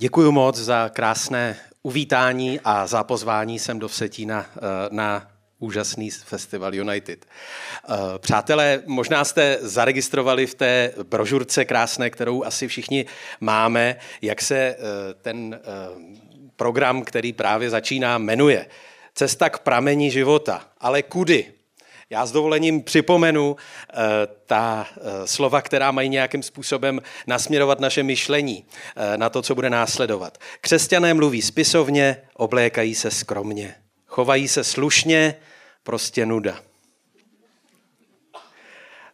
Děkuji moc za krásné uvítání a za pozvání sem do Vsetína na úžasný festival United. Přátelé, možná jste zaregistrovali v té brožurce krásné, kterou asi všichni máme, jak se ten program, který právě začíná, jmenuje. Cesta k prameni života. Ale kudy? Já s dovolením připomenu ta slova, která mají nějakým způsobem nasměrovat naše myšlení na to, co bude následovat. Křesťané mluví spisovně, oblékají se skromně. Chovají se slušně, prostě nuda.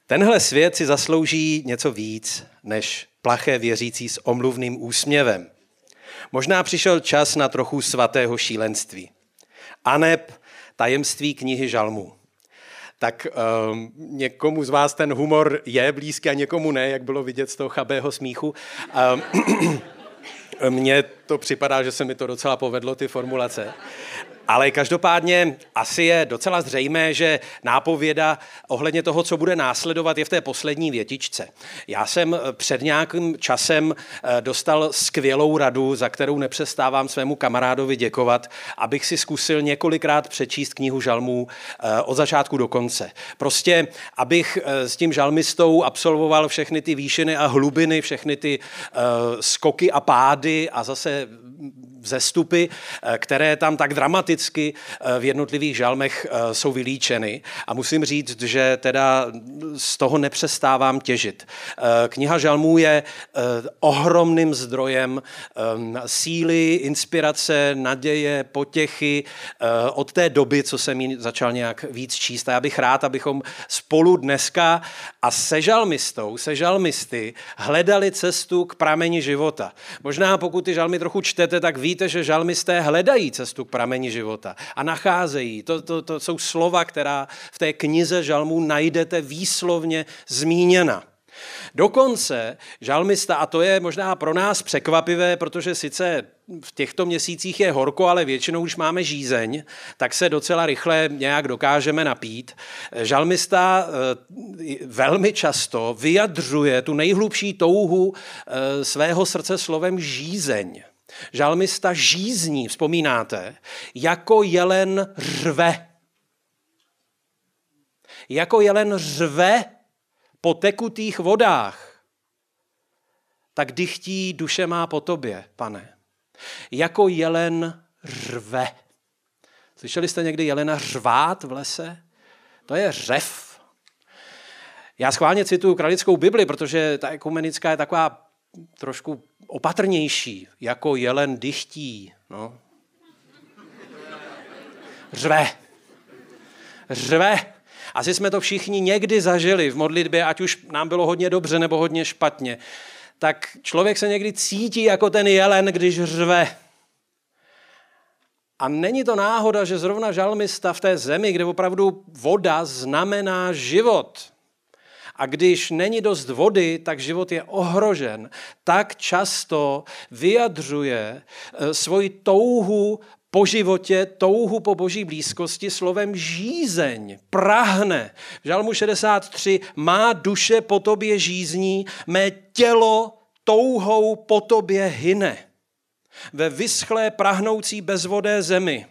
Tenhle svět si zaslouží něco víc, než plaché věřící s omluvným úsměvem. Možná přišel čas na trochu svatého šílenství. Aneb tajemství knihy žalmů. Tak někomu z vás ten humor je blízký a někomu ne, jak bylo vidět z toho chabého smíchu. Mně to připadá, že se mi to docela povedlo, ty formulace. Ale každopádně asi je docela zřejmé, že nápověda ohledně toho, co bude následovat, je v té poslední větičce. Já jsem před nějakým časem dostal skvělou radu, za kterou nepřestávám svému kamarádovi děkovat, abych si zkusil několikrát přečíst knihu žalmů od začátku do konce. Prostě, abych s tím žalmistou absolvoval všechny ty výšiny a hlubiny, všechny ty skoky a pády a zase vzestupy, které tam tak dramaticky v jednotlivých žalmech jsou vylíčeny. A musím říct, že teda z toho nepřestávám těžit. Kniha žalmů je ohromným zdrojem síly, inspirace, naděje, potěchy od té doby, co jsem ji začal nějak víc číst. A já bych rád, abychom spolu dneska a se žalmisty hledali cestu k prameni života. Možná pokud ty žalmy trochu čtete, tak víte, že žalmisté hledají cestu k prameni života a nacházejí. To jsou slova, která v té knize žalmů najdete výslovně zmíněna. Dokonce žalmista, a to je možná pro nás překvapivé, protože sice v těchto měsících je horko, ale většinou už máme žízeň, tak se docela rychle nějak dokážeme napít. Žalmista velmi často vyjadřuje tu nejhlubší touhu svého srdce slovem žízeň. Žalmista žízní, vzpomínáte, jako jelen řve. Jako jelen řve po tekutých vodách, tak dychtí duše má po tobě, Pane. Jako jelen řve. Slyšeli jste někdy jelena řvát v lese? To je řev. Já schválně cituju kralickou Bibli, protože ta ekumenická je taková trošku opatrnější, jako jelen dychtí. No. Řve. Asi jsme to všichni někdy zažili v modlitbě, ať už nám bylo hodně dobře nebo hodně špatně. Tak člověk se někdy cítí jako ten jelen, když řve. A není to náhoda, že zrovna žalmista v té zemi, kde opravdu voda znamená život. A když není dost vody, tak život je ohrožen. Tak často vyjadřuje svoji touhu po životě, touhu po boží blízkosti slovem žízeň, prahne. V Žalmu 63, má duše po tobě žízní, mé tělo touhou po tobě hyne. Ve vyschlé, prahnoucí, bezvodé zemi.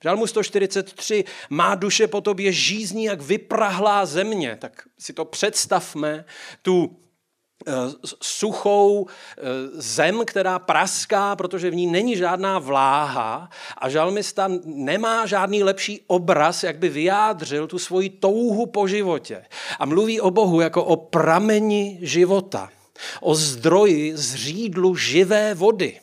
V Žalmu 143, má duše po tobě žízní, jak vyprahlá země. Tak si to představme, tu suchou zem, která praská, protože v ní není žádná vláha a žalmista nemá žádný lepší obraz, jak by vyjádřil tu svoji touhu po životě. A mluví o Bohu jako o prameni života, o zdroji zřídlu živé vody.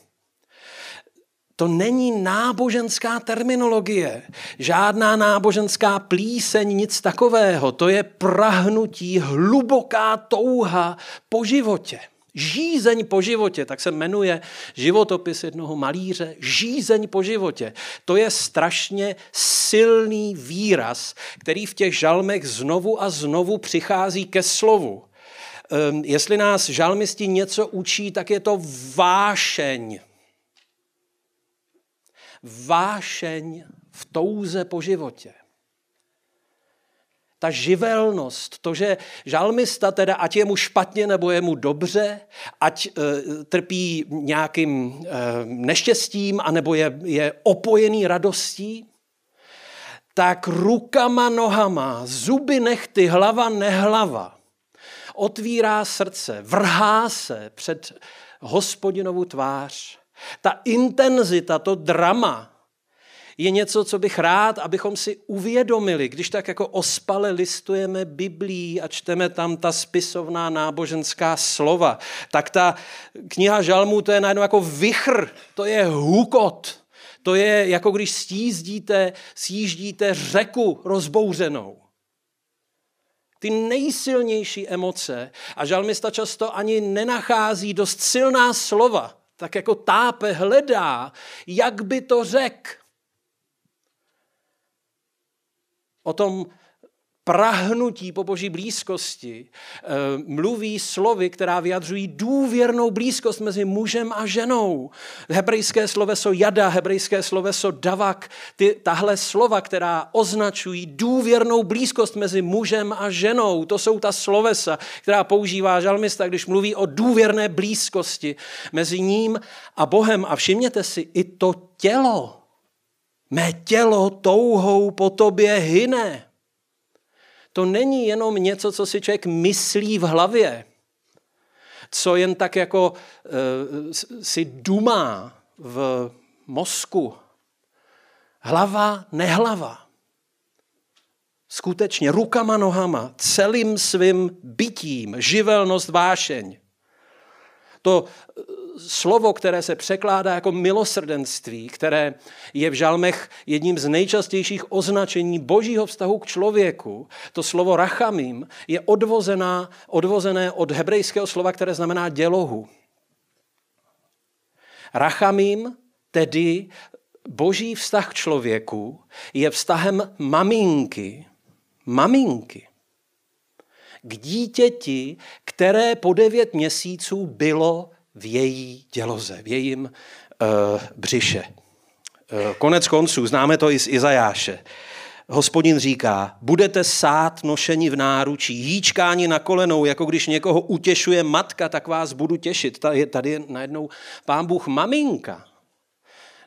To není náboženská terminologie, žádná náboženská plíseň, nic takového. To je prahnutí, hluboká touha po životě. Žízeň po životě, tak se jmenuje životopis jednoho malíře. Žízeň po životě. To je strašně silný výraz, který v těch žalmech znovu a znovu přichází ke slovu. Jestli nás žalmisti něco učí, tak je to vášeň. Vášeň v touze po životě. ta živelnost, to, že žalmista teda, ať je mu špatně nebo je mu dobře, ať trpí nějakým neštěstím, anebo je opojený radostí, tak rukama, nohama, zuby, nechty, hlava, nehlava, otvírá srdce, vrhá se před Hospodinovu tvář. Ta intenzita, to drama je něco, co bych rád, abychom si uvědomili, když tak jako ospale listujeme Biblii a čteme tam ta spisovná náboženská slova. Tak ta kniha žalmů, to je najednou jako vichr, to je hukot, to je jako když sjíždíte řeku rozbouřenou. Ty nejsilnější emoce, a žalmista často ani nenachází dost silná slova, tak jako tápe, hledá, jak by to řekl. O tom prahnutí po boží blízkosti mluví slovy, která vyjadřují důvěrnou blízkost mezi mužem a ženou. Hebrejské sloveso jada, hebrejské sloveso davak, tahle slova, která označují důvěrnou blízkost mezi mužem a ženou, to jsou ta slovesa, která používá žalmista, když mluví o důvěrné blízkosti mezi ním a Bohem. A všimněte si, i to tělo. Mé tělo touhou po tobě hyne. To není jenom něco, co si člověk myslí v hlavě, co jen tak jako si dumá v mozku. Hlava, nehlava. Skutečně rukama, nohama, celým svým bytím, živelnost, vášeň. To slovo, které se překládá jako milosrdenství, které je v žalmech jedním z nejčastějších označení božího vztahu k člověku, to slovo rachamim je odvozené od hebrejského slova, které znamená dělohu. Rachamim, tedy boží vztah k člověku, je vztahem maminky, k dítěti, které po 9 měsíců bylo v její děloze, v jejím břiše. Konec konců, známe to i z Izajáše. Hospodin říká, budete sát nošeni v náručí, jíčkáni na kolenou, jako když někoho utěšuje matka, tak vás budu těšit. Tady je najednou Pán Bůh maminka.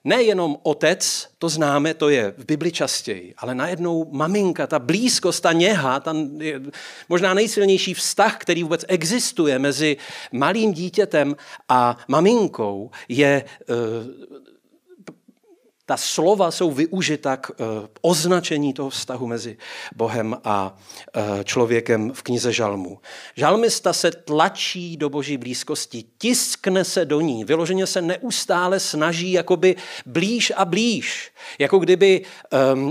Nejenom otec, to známe, to je v Bibli častěji, ale najednou maminka, ta blízkost, ta něha, možná nejsilnější vztah, který vůbec existuje mezi malým dítětem a maminkou, je, ta slova jsou využita k označení toho vztahu mezi Bohem a člověkem v knize žalmů. Žalmista se tlačí do boží blízkosti, tiskne se do ní, vyloženě se neustále snaží jakoby blíž a blíž, jako kdyby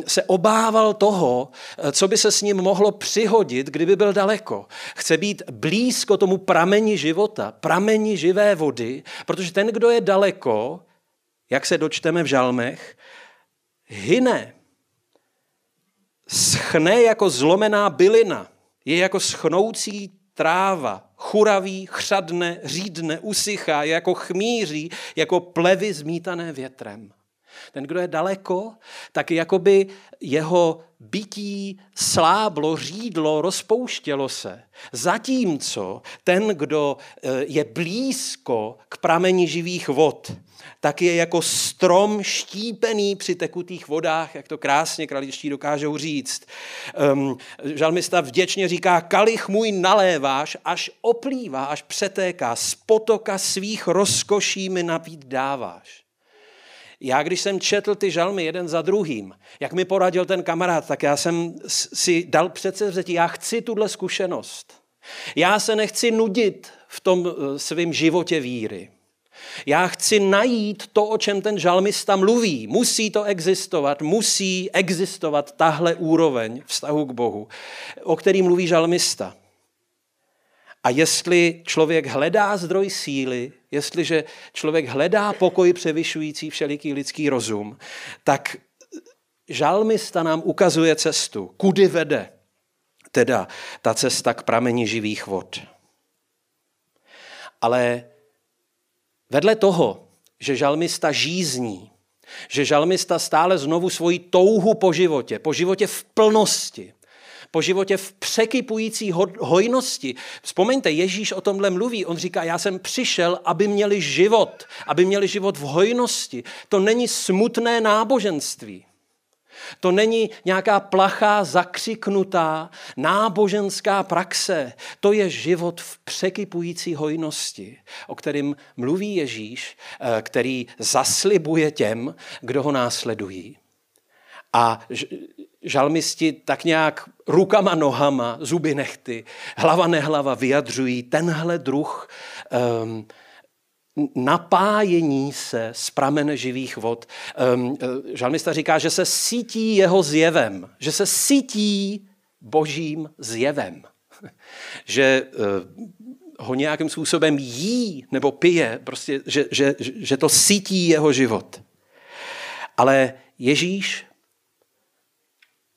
se obával toho, co by se s ním mohlo přihodit, kdyby byl daleko. Chce být blízko tomu prameni života, prameni živé vody, protože ten, kdo je daleko, jak se dočteme v žalmech, hyne, schne jako zlomená bylina, je jako schnoucí tráva, churaví, chřadne, řídne, usychá, je jako chmíří, jako plevy zmítané větrem. Ten, kdo je daleko, tak jakoby jeho bytí sláblo, řídlo, rozpouštělo se. Zatímco ten, kdo je blízko k prameni živých vod, tak je jako strom štípený při tekutých vodách, jak to krásně kraličtí dokážou říct. Žalmista vděčně říká, kalich můj naléváš, až oplývá, až přetéká, z potoka svých rozkoší mi napít dáváš. Já, když jsem četl ty žalmy jeden za druhým, jak mi poradil ten kamarád, tak já jsem si dal předsevzetí, já chci tuhle zkušenost. Já se nechci nudit v tom svém životě víry. Já chci najít to, o čem ten žalmista mluví. Musí to existovat, tahle úroveň vztahu k Bohu, o který mluví žalmista. A jestli člověk hledá zdroj síly, jestliže člověk hledá pokoj převyšující všeliký lidský rozum, tak žalmista nám ukazuje cestu, kudy vede teda ta cesta k prameni živých vod. Ale vedle toho, že žalmista žízní, že žalmista stále znovu svoji touhu po životě v plnosti, po životě v překypující hojnosti. Vzpomeňte, Ježíš o tomhle mluví, on říká, já jsem přišel, aby měli život v hojnosti. To není smutné náboženství. To není nějaká plachá, zakřiknutá náboženská praxe. To je život v překypující hojnosti, o kterém mluví Ježíš, který zaslibuje těm, kdo ho následují. A žalmisti tak nějak rukama, nohama, zuby, nehty, hlava, nehlava vyjadřují tenhle druh napájení se z pramene živých vod. Žalmista říká, že se sytí jeho zjevem, že se sytí božím zjevem, že ho nějakým způsobem jí nebo pije, prostě, že to sytí jeho život. Ale Ježíš,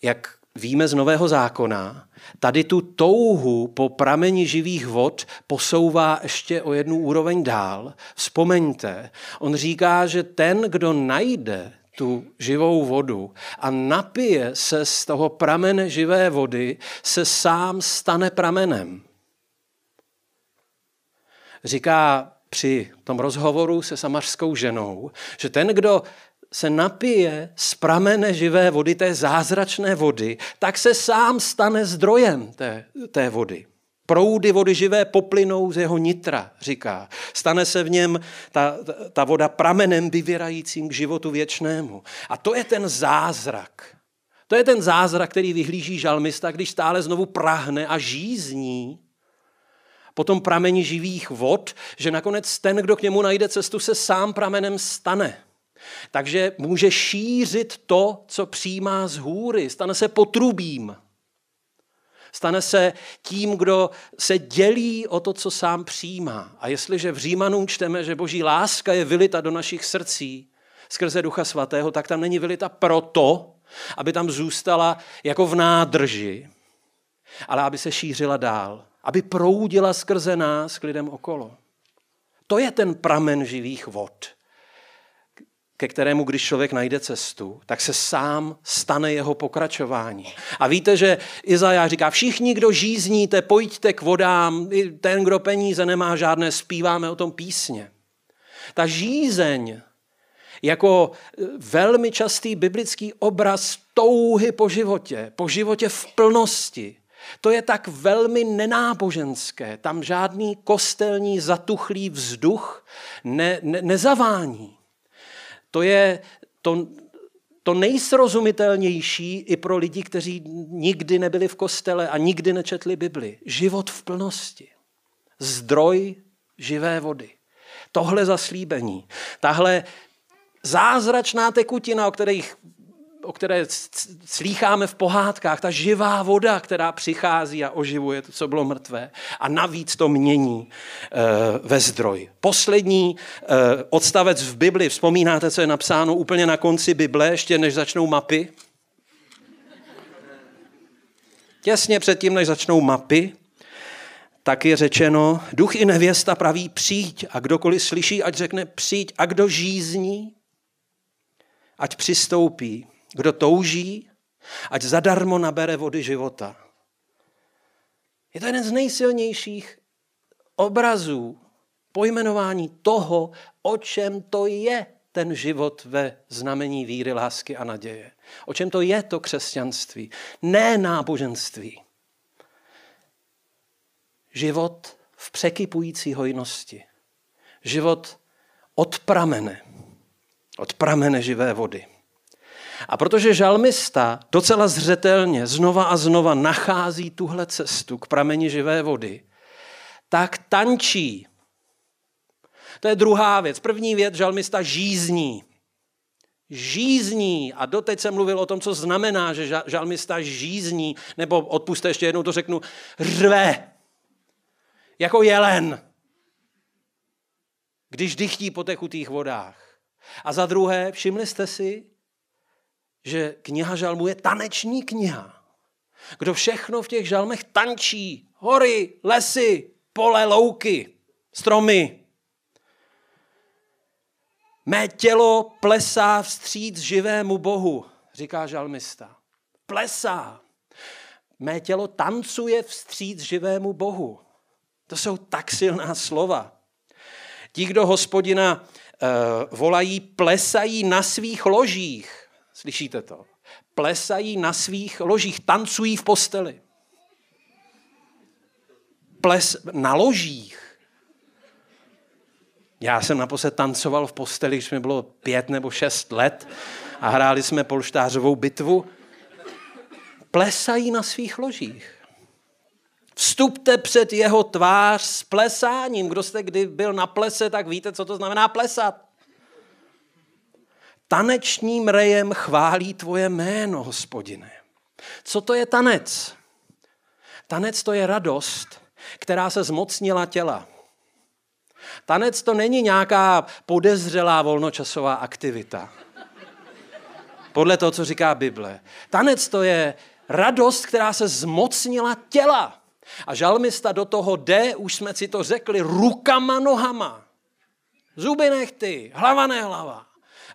jak víme z Nového zákona, tady tu touhu po prameni živých vod posouvá ještě o jednu úroveň dál. Vzpomeňte, on říká, že ten, kdo najde tu živou vodu a napije se z toho pramene živé vody, se sám stane pramenem. Říká při tom rozhovoru se samařskou ženou, že ten, kdo se napije z pramene živé vody, té zázračné vody, tak se sám stane zdrojem té vody. Proudy vody živé poplynou z jeho nitra, říká. Stane se v něm ta voda pramenem vyvěrajícím k životu věčnému. A to je ten zázrak. To je ten zázrak, který vyhlíží žalmista, když stále znovu prahne a žízní po tom prameni živých vod, že nakonec ten, kdo k němu najde cestu, se sám pramenem stane. Takže může šířit to, co přijímá z hůry. Stane se potrubím. Stane se tím, kdo se dělí o to, co sám přijímá. A jestliže v Římanům čteme, že boží láska je vylita do našich srdcí skrze Ducha Svatého, tak tam není vylita proto, aby tam zůstala jako v nádrži, ale aby se šířila dál, aby proudila skrze nás k lidem okolo. To je ten pramen živých vod, ke kterému, když člověk najde cestu, tak se sám stane jeho pokračování. A víte, že Izajáš říká, všichni, kdo žízníte, pojďte k vodám, i ten, kdo peníze nemá žádné, zpíváme o tom písně. Ta žízeň jako velmi častý biblický obraz touhy po životě v plnosti, to je tak velmi nenáboženské, tam žádný kostelní zatuchlý vzduch nezavání. To je to nejsrozumitelnější i pro lidi, kteří nikdy nebyli v kostele a nikdy nečetli Bibli. Život v plnosti. Zdroj živé vody. Tohle zaslíbení. Tahle zázračná tekutina, o které slýcháme v pohádkách. Ta živá voda, která přichází a oživuje to, co bylo mrtvé. A navíc to mění ve zdroj. Poslední odstavec v Bibli. Vzpomínáte, co je napsáno úplně na konci Bible, ještě než začnou mapy? Těsně předtím, než začnou mapy, tak je řečeno, duch i nevěsta praví přijď. A kdokoliv slyší, ať řekne přijď. A kdo žízní, ať přistoupí. Kdo touží, ať zadarmo nabere vody života. Je to jeden z nejsilnějších obrazů pojmenování toho, o čem to je ten život ve znamení víry, lásky a naděje. O čem to je to křesťanství, ne náboženství. Život v překypující hojnosti. Život od pramene živé vody. A protože žalmista docela zřetelně znova a znova nachází tuhle cestu k prameni živé vody, tak tančí. To je druhá věc. První věc, žalmista žízní. Žízní. A doteď jsem mluvil o tom, co znamená, že žalmista žízní, nebo odpusťte, ještě jednou to řeknu, řve. Jako jelen. Když dychtí po tekutých vodách. A za druhé, všimli jste si, že kniha žalmů je taneční kniha. Kdo všechno v těch žalmech tančí. Hory, lesy, pole, louky, stromy. Mé tělo plesá vstříc živému Bohu, říká žalmista. Plesá. Mé tělo tancuje vstříc živému Bohu. To jsou tak silná slova. Ti, kdo Hospodina volají, plesají na svých ložích. Slyšíte to? Plesají na svých ložích, tancují v posteli. Na ložích. Já jsem naposled tancoval v posteli, když mi bylo 5 nebo 6 let a hráli jsme polštářovou bitvu. Plesají na svých ložích. Vstupte před jeho tvář s plesáním. Kdo jste kdy byl na plese, tak víte, co to znamená plesat. Tanečním rejem chválí tvoje jméno, Hospodine. Co to je tanec? Tanec to je radost, která se zmocnila těla. Tanec to není nějaká podezřelá volnočasová aktivita. Podle toho, co říká Bible. Tanec to je radost, která se zmocnila těla. A žalmista do toho jde, už jsme si to řekli, rukama, nohama. Zuby nechty, hlava nehlava.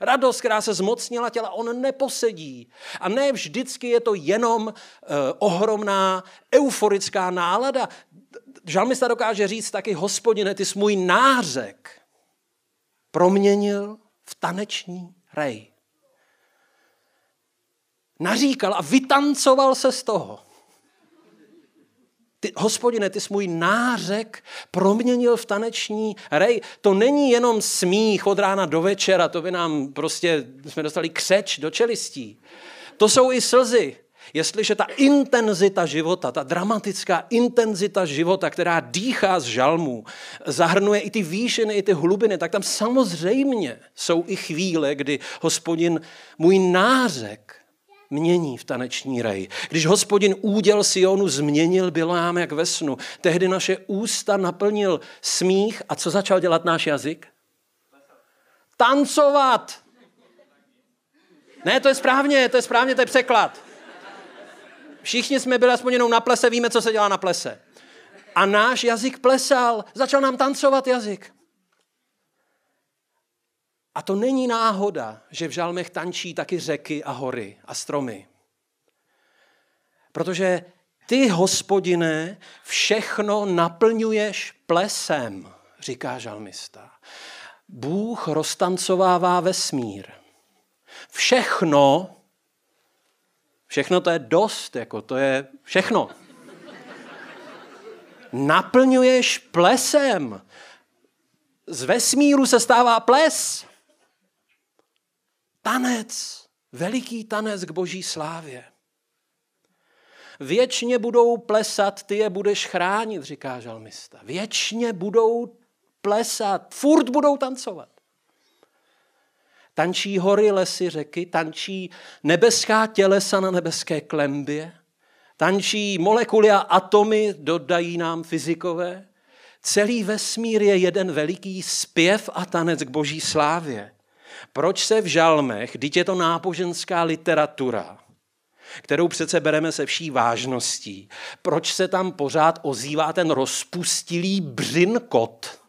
Radost, která se zmocnila těla, on neposedí. A ne vždycky je to jenom ohromná euforická nálada. Žalmista dokáže říct taky, Hospodine, ty jsi můj nářek proměnil v taneční rej. Naříkal a vytancoval se z toho. Hospodine, ty jsi můj nářek proměnil v taneční rej. To není jenom smích od rána do večera, to by nám prostě, jsme dostali křeč do čelistí. To jsou i slzy. Jestliže ta intenzita života, ta dramatická intenzita života, která dýchá z žalmů, zahrnuje i ty výšiny, i ty hlubiny, tak tam samozřejmě jsou i chvíle, kdy Hospodin můj nářek mění v taneční rej. Když Hospodin úděl Sionu změnil, bylo nám jak ve snu. Tehdy naše ústa naplnil smích a co začal dělat náš jazyk? Tancovat! Ne, to je správně, to je překlad. Všichni jsme byli aspoň jenom na plese, víme, co se dělá na plese. A náš jazyk plesal, začal nám tancovat jazyk. A to není náhoda, že v žalmech tančí taky řeky a hory a stromy. Protože ty, Hospodine, všechno naplňuješ plesem, říká žalmista. Bůh roztancovává vesmír. Všechno to je dost, jako to je všechno. Naplňuješ plesem. Z vesmíru se stává ples. Tanec, veliký tanec k Boží slávě. Věčně budou plesat, ty je budeš chránit, říká žalmista. Věčně budou plesat, furt budou tancovat. Tančí hory, lesy, řeky, tančí nebeská tělesa na nebeské klembě, tančí molekuly a atomy, dodají nám fyzikové. Celý vesmír je jeden veliký zpěv a tanec k Boží slávě. Proč se v žalmech, vždyť je to náboženská literatura, kterou přece bereme se vší vážností, proč se tam pořád ozývá ten rozpustilý břinkot?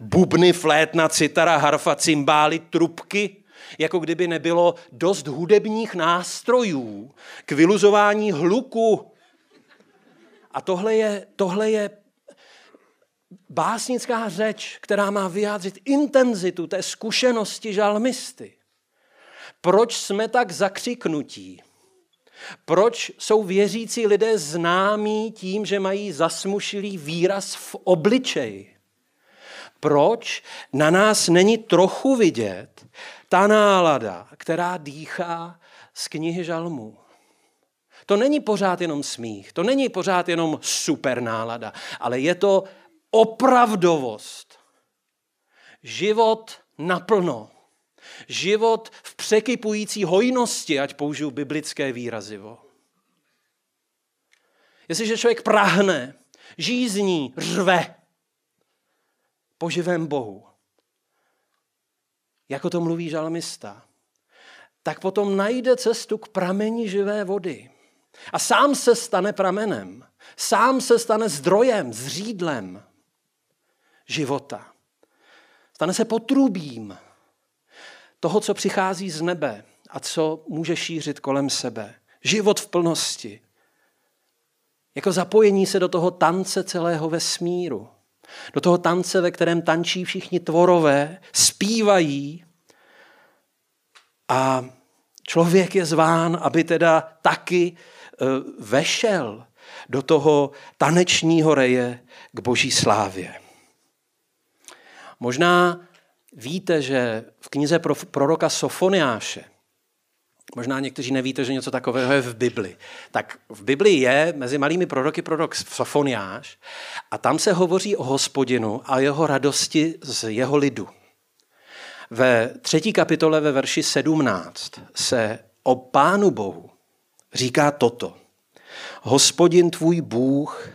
Bubny, flétna, citara, harfa, cymbály, trubky, jako kdyby nebylo dost hudebních nástrojů k vyluzování hluku. A tohle je básnická řeč, která má vyjádřit intenzitu té zkušenosti žalmisty. Proč jsme tak zakřiknutí? Proč jsou věřící lidé známí tím, že mají zasmušilý výraz v obličeji? Proč na nás není trochu vidět ta nálada, která dýchá z knihy žalmů? To není pořád jenom smích, to není pořád jenom super nálada, ale je to opravdovost. Život naplno. Život v překypující hojnosti, ať použiju biblické výrazivo. Jestliže člověk prahne, žízní, řve po živém Bohu, jako to mluví žalmista, tak potom najde cestu k prameni živé vody. A sám se stane pramenem. Sám se stane zdrojem, zřídlem života. Stane se potrubím toho, co přichází z nebe a co může šířit kolem sebe. Život v plnosti. Jako zapojení se do toho tance celého vesmíru. Do toho tance, ve kterém tančí všichni tvorové, zpívají a člověk je zván, aby teda taky vešel do toho tanečního reje k boží slávě. Možná víte, že v knize proroka Sofoniáše, možná někteří nevíte, že něco takového je v Bibli. Tak v Bibli je mezi malými proroky prorok Sofoniáš a tam se hovoří o Hospodinu a jeho radosti z jeho lidu. Ve 3. kapitole ve verši 17 se o Pánu Bohu říká toto. Hospodin tvůj Bůh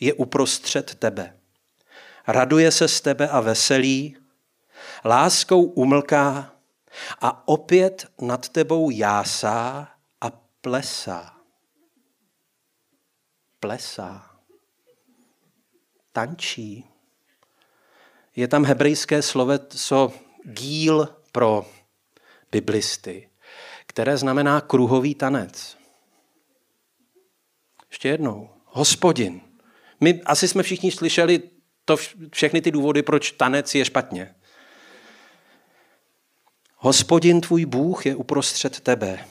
je uprostřed tebe. Raduje se z tebe a veselí, láskou umlká a opět nad tebou jásá a plesá. Plesá. Tančí. Je tam hebrejské sloveso gíl pro biblisty, které znamená kruhový tanec. Ještě jednou. Hospodin. My asi jsme všichni slyšeli všechny ty důvody, proč tanec je špatně. Hospodin tvůj Bůh je uprostřed tebe.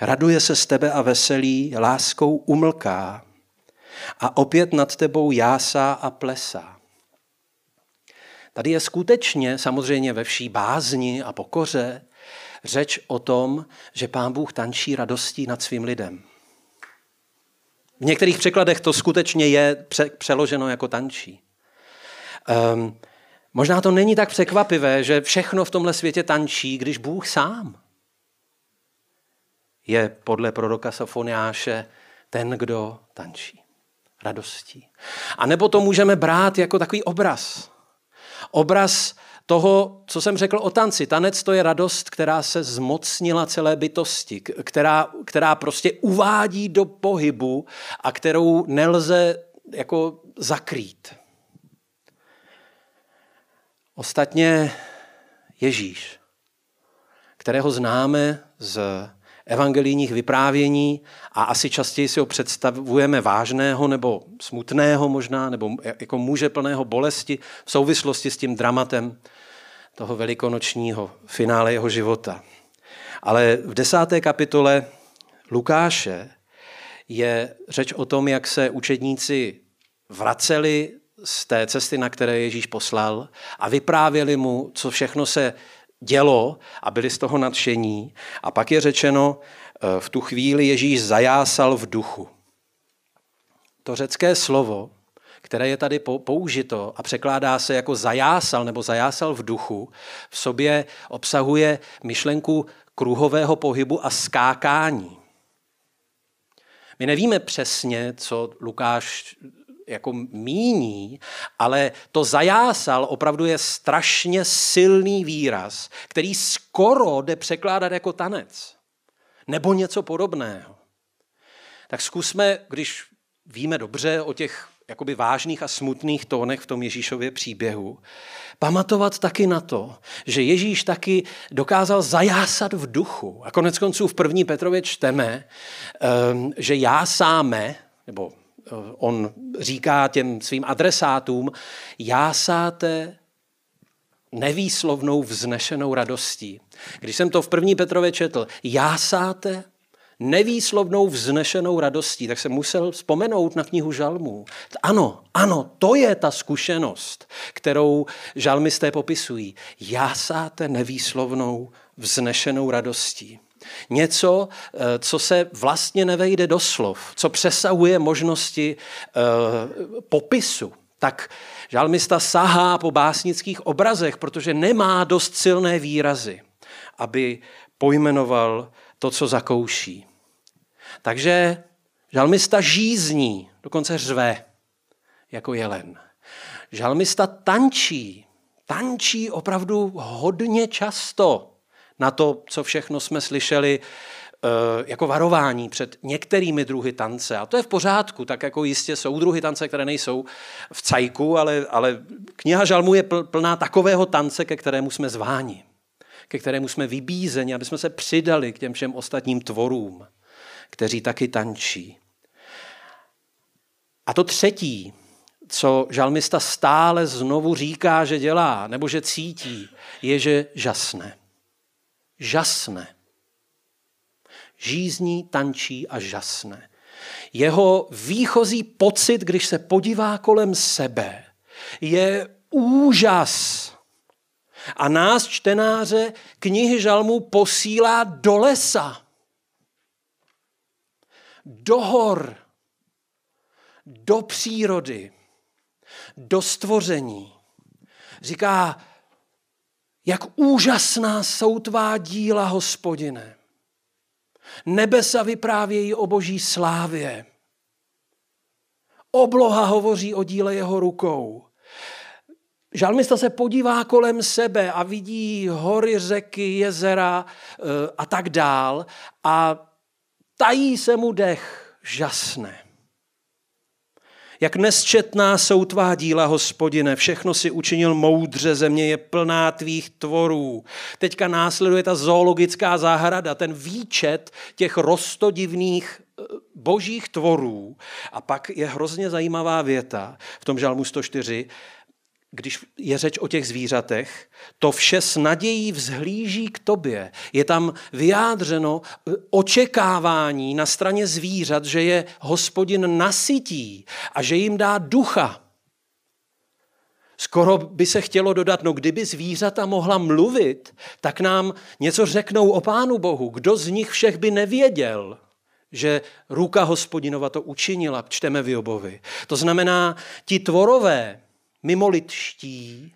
Raduje se z tebe a veselí, láskou umlká a opět nad tebou jásá a plesá. Tady je skutečně, samozřejmě ve vší bázni a pokoře, řeč o tom, že Pán Bůh tančí radostí nad svým lidem. V některých překladech to skutečně je přeloženo jako tančí. Možná to není tak překvapivé, že všechno v tomhle světě tančí, když Bůh sám je podle proroka Sofoniáše ten, kdo tančí radostí. A nebo to můžeme brát jako takový obraz. Obraz toho, co jsem řekl o tanci. Tanec to je radost, která se zmocnila celé bytosti, která prostě uvádí do pohybu a kterou nelze jako zakrýt. Ostatně Ježíš, kterého známe z evangelijních vyprávění a asi častěji si ho představujeme vážného nebo smutného možná, nebo jako muže plného bolesti v souvislosti s tím dramatem toho velikonočního finále jeho života. Ale v 10. kapitole Lukáše je řeč o tom, jak se učedníci vraceli z té cesty, na které Ježíš poslal a vyprávěli mu, co všechno se dělo a byli z toho nadšení. A pak je řečeno, v tu chvíli Ježíš zajásal v duchu. To řecké slovo, které je tady použito a překládá se jako zajásal nebo zajásal v duchu, v sobě obsahuje myšlenku kruhového pohybu a skákání. My nevíme přesně, co Lukáš jako míní, ale to zajásal opravdu je strašně silný výraz, který skoro jde překládat jako tanec. Nebo něco podobného. Tak zkusme, když víme dobře o těch jakoby vážných a smutných tónech v tom Ježíšově příběhu, pamatovat taky na to, že Ježíš taky dokázal zajásat v duchu. A koneckonců v 1. Petrově čteme, že jásáme, nebo on říká těm svým adresátům, jásáte nevýslovnou vznešenou radostí. Když jsem to v 1. Petrově četl, jásáte nevýslovnou vznešenou radostí, tak jsem musel vzpomenout na knihu Žalmů. Ano, to je ta zkušenost, kterou žalmisté popisují. Jásáte nevýslovnou vznešenou radostí. Něco, co se vlastně nevejde do slov, co přesahuje možnosti popisu. Tak žalmista sahá po básnických obrazech, protože nemá dost silné výrazy, aby pojmenoval to, co zakouší. Takže žalmista žízní, dokonce řve, jako jelen. Žalmista tančí opravdu hodně často. Na to, co všechno jsme slyšeli jako varování před některými druhy tance. A to je v pořádku, tak jako jistě jsou druhy tance, které nejsou v cajku, ale kniha Žalmů je plná takového tance, ke kterému jsme zváni, ke kterému jsme vybízeni, aby jsme se přidali k těm všem ostatním tvorům, kteří taky tančí. A to třetí, co žalmista stále znovu říká, že dělá, nebo že cítí, je, že žasne. Žasne. Žízní, tančí a žasne. Jeho výchozí pocit, když se podívá kolem sebe, je úžas. A nás, čtenáře knihy žalmů, posílá do lesa, do hor, do přírody, do stvoření. Říká, jak úžasná jsou tvá díla, Hospodine. Nebesa vyprávějí o boží slávě. Obloha hovoří o díle jeho rukou. Žalmista se podívá kolem sebe a vidí hory, řeky, jezera a tak dál a tají se mu dech, žasne. Jak nesčetná jsou tvá díla, Hospodine, všechno si učinil moudře, země je plná tvých tvorů. Teďka následuje ta zoologická zahrada, ten výčet těch rostodivných božích tvorů. A pak je hrozně zajímavá věta v tom žalmu 104, když je řeč o těch zvířatech, to vše s nadějí vzhlíží k tobě. Je tam vyjádřeno očekávání na straně zvířat, že je Hospodin nasytí a že jim dá ducha. Skoro by se chtělo dodat, no kdyby zvířata mohla mluvit, tak nám něco řeknou o Pánu Bohu. Kdo z nich všech by nevěděl, že ruka Hospodinova to učinila, čteme v Jobovi. To znamená, ti tvorové, mimolidští,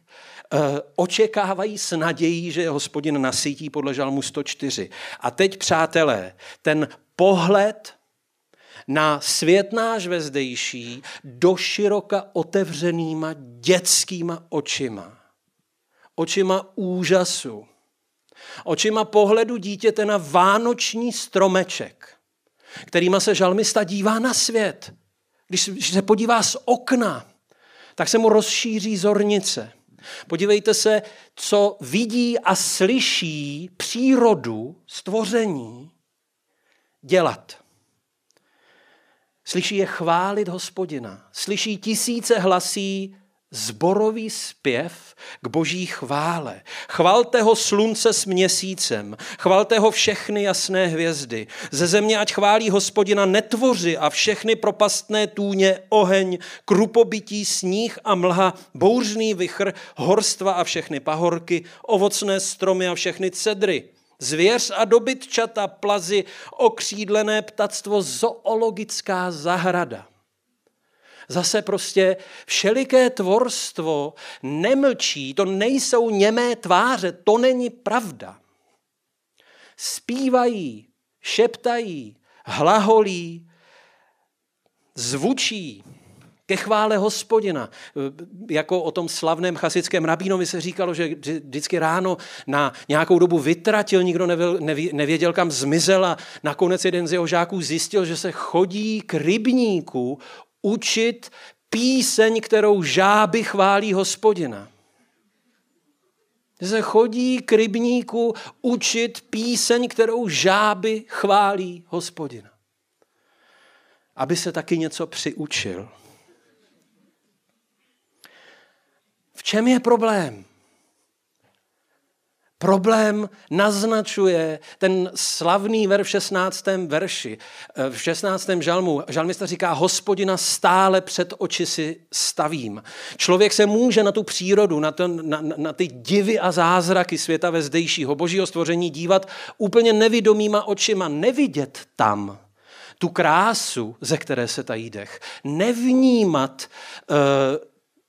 očekávají s nadějí, že je Hospodin nasytí podle žalmu 104. A teď, přátelé, ten pohled na svět náš vezdejší doširoka otevřenýma dětskýma očima. Očima úžasu. Očima pohledu dítěte na vánoční stromeček, kterýma se žalmista dívá na svět. Když se podívá z okna, tak se mu rozšíří zornice. Podívejte se, co vidí a slyší přírodu, stvoření dělat. Slyší je chválit Hospodina. Slyší tisíce hlasí zborový zpěv k boží chvále. Chvalte ho slunce s měsícem, chvalte ho všechny jasné hvězdy. Ze země ať chválí Hospodina netvoři a všechny propastné tůně, oheň, krupobití, sníh a mlha, bouřný vichr, horstva a všechny pahorky, ovocné stromy a všechny cedry. Zvěř a dobytčata, plazy, okřídlené ptactvo, zoologická zahrada. Zase prostě všeliké tvorstvo nemlčí, to nejsou němé tváře, to není pravda. Zpívají, šeptají, hlaholí, zvučí ke chvále Hospodina. Jako o tom slavném chasickém rabínovi se říkalo, že vždycky ráno na nějakou dobu vytratil, nikdo nevěděl, kam zmizel a nakonec jeden z jeho žáků zjistil, že se chodí k rybníku učit píseň, kterou žáby chválí Hospodina. Že se chodí k rybníku učit píseň, kterou žáby chválí Hospodina. Aby se taky něco přiučil. V čem je problém? Problém naznačuje ten slavný verš v 16. verši. V 16. žalmu žalmista říká, Hospodina stále před oči si stavím. Člověk se může na tu přírodu, na ty divy a zázraky světa vezdejšího božího stvoření dívat úplně nevidomýma očima, nevidět tam tu krásu, ze které se tají dech, nevnímat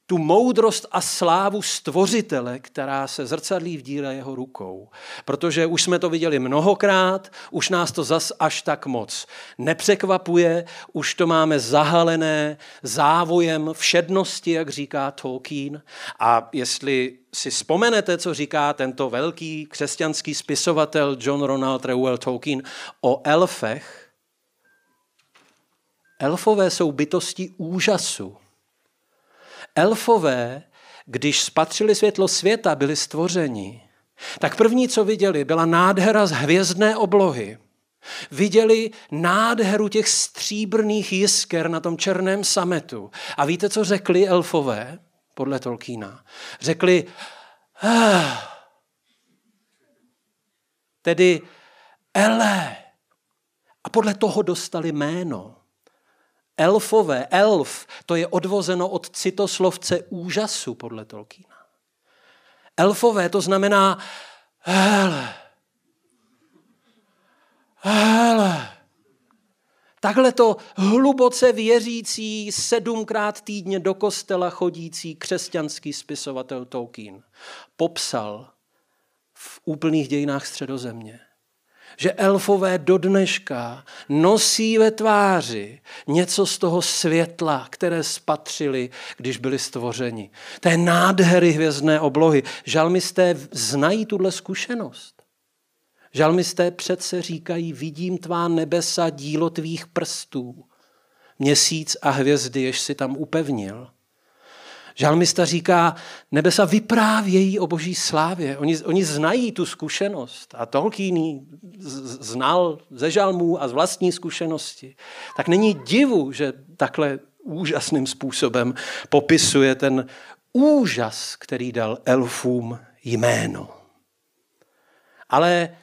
tu moudrost a slávu stvořitele, která se zrcadlí v díle jeho rukou. Protože už jsme to viděli mnohokrát, už nás to zas až tak moc nepřekvapuje, už to máme zahalené závojem všednosti, jak říká Tolkien. A jestli si vzpomenete, co říká tento velký křesťanský spisovatel John Ronald Reuel Tolkien o elfech, elfové jsou bytosti úžasu. Elfové, když spatřili světlo světa, byli stvořeni, tak první, co viděli, byla nádhera z hvězdné oblohy. Viděli nádheru těch stříbrných jisker na tom černém sametu. A víte, co řekli elfové, podle Tolkiena? Řekli, tedy Ele. A podle toho dostali jméno. Elfové, elf, to je odvozeno od citoslovce úžasu podle Tolkiena. Elfové, to znamená hele. Hele. Takhle to hluboce věřící, 7krát týdně do kostela chodící křesťanský spisovatel Tolkien popsal v úplných dějinách Středozemě. Že elfové do dneška nosí ve tváři něco z toho světla, které spatřili, když byli stvořeni. Té nádhery hvězdné oblohy. Žalmisté znají tuhle zkušenost. Žalmisté přece říkají, vidím tvá nebesa, dílo tvých prstů, měsíc a hvězdy, jež si tam upevnil. Žalmista říká, nebesa vyprávějí o boží slávě. Oni znají tu zkušenost. A Tolkien znal ze žalmů a z vlastní zkušenosti. Tak není divu, že takhle úžasným způsobem popisuje ten úžas, který dal elfům jméno. Ale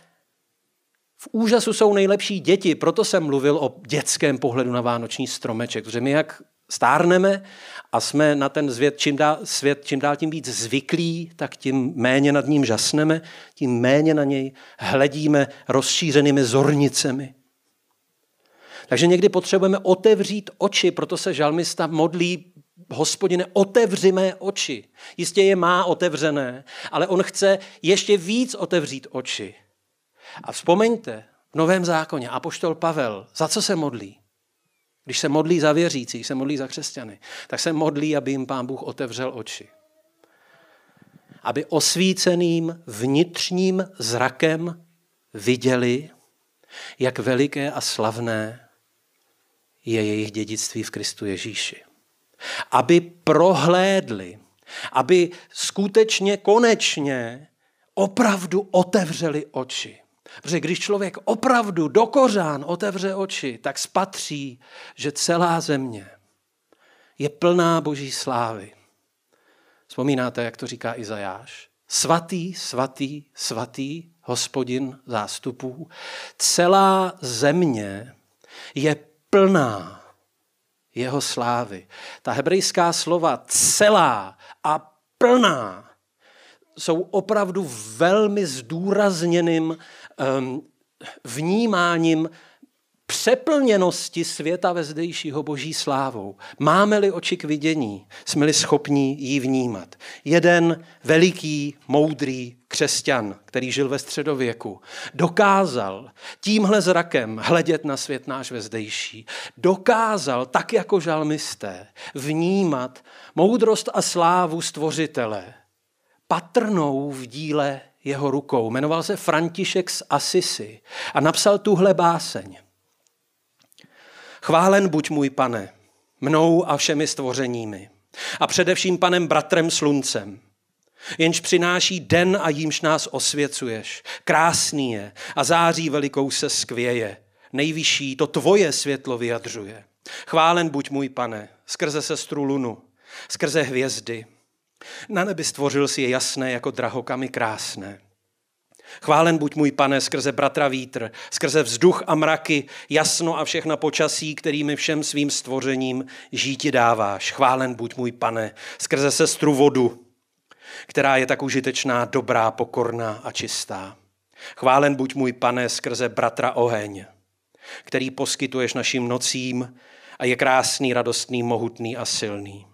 v úžasu jsou nejlepší děti, proto jsem mluvil o dětském pohledu na vánoční stromeček, protože my jak stárneme a jsme na ten svět čím dál tím víc zvyklí, tak tím méně nad ním žasneme, tím méně na něj hledíme rozšířenými zornicemi. Takže někdy potřebujeme otevřít oči, proto se žalmista modlí, Hospodine, otevři mé oči. Jistě je má otevřené, ale on chce ještě víc otevřít oči. A vzpomeňte, v Novém zákoně apoštol Pavel, za co se modlí? Když se modlí za věřící, když se modlí za křesťany, tak se modlí, aby jim Pán Bůh otevřel oči. Aby osvíceným vnitřním zrakem viděli, jak veliké a slavné je jejich dědictví v Kristu Ježíši. Aby prohlédli, aby skutečně, konečně, opravdu otevřeli oči. Protože když člověk opravdu do kořán otevře oči, tak spatří, že celá země je plná boží slávy. Vzpomínáte, jak to říká Izajáš? Svatý, svatý, svatý Hospodin zástupů. Celá země je plná jeho slávy. Ta hebrejská slova celá a plná jsou opravdu velmi zdůrazněným vnímáním přeplněnosti světa ve zdejšího boží slávou. Máme-li oči k vidění, jsme-li schopni ji vnímat. Jeden veliký, moudrý křesťan, který žil ve středověku, dokázal tímhle zrakem hledět na svět náš ve zdejší. Dokázal, tak jako žalmisté, vnímat moudrost a slávu stvořitele patrnou v díle jeho rukou. Jmenoval se František z Assisi a napsal tuhle báseň. Chválen buď můj Pane, mnou a všemi stvořeními, a především Panem bratrem sluncem, jenž přináší den a jímž nás osvěcuješ. Krásný je a září velikou se skvěje. Nejvyšší to tvoje světlo vyjadřuje. Chválen buď můj Pane, skrze sestru lunu, skrze hvězdy. Na nebi stvořil si je jasné jako drahokamy krásné. Chválen buď můj Pane skrze bratra vítr, skrze vzduch a mraky, jasno a všechna počasí, kterými všem svým stvořením žíti dáváš. Chválen buď můj Pane skrze sestru vodu, která je tak užitečná, dobrá, pokorná a čistá. Chválen buď můj Pane skrze bratra oheň, který poskytuješ našim nocím a je krásný, radostný, mohutný a silný.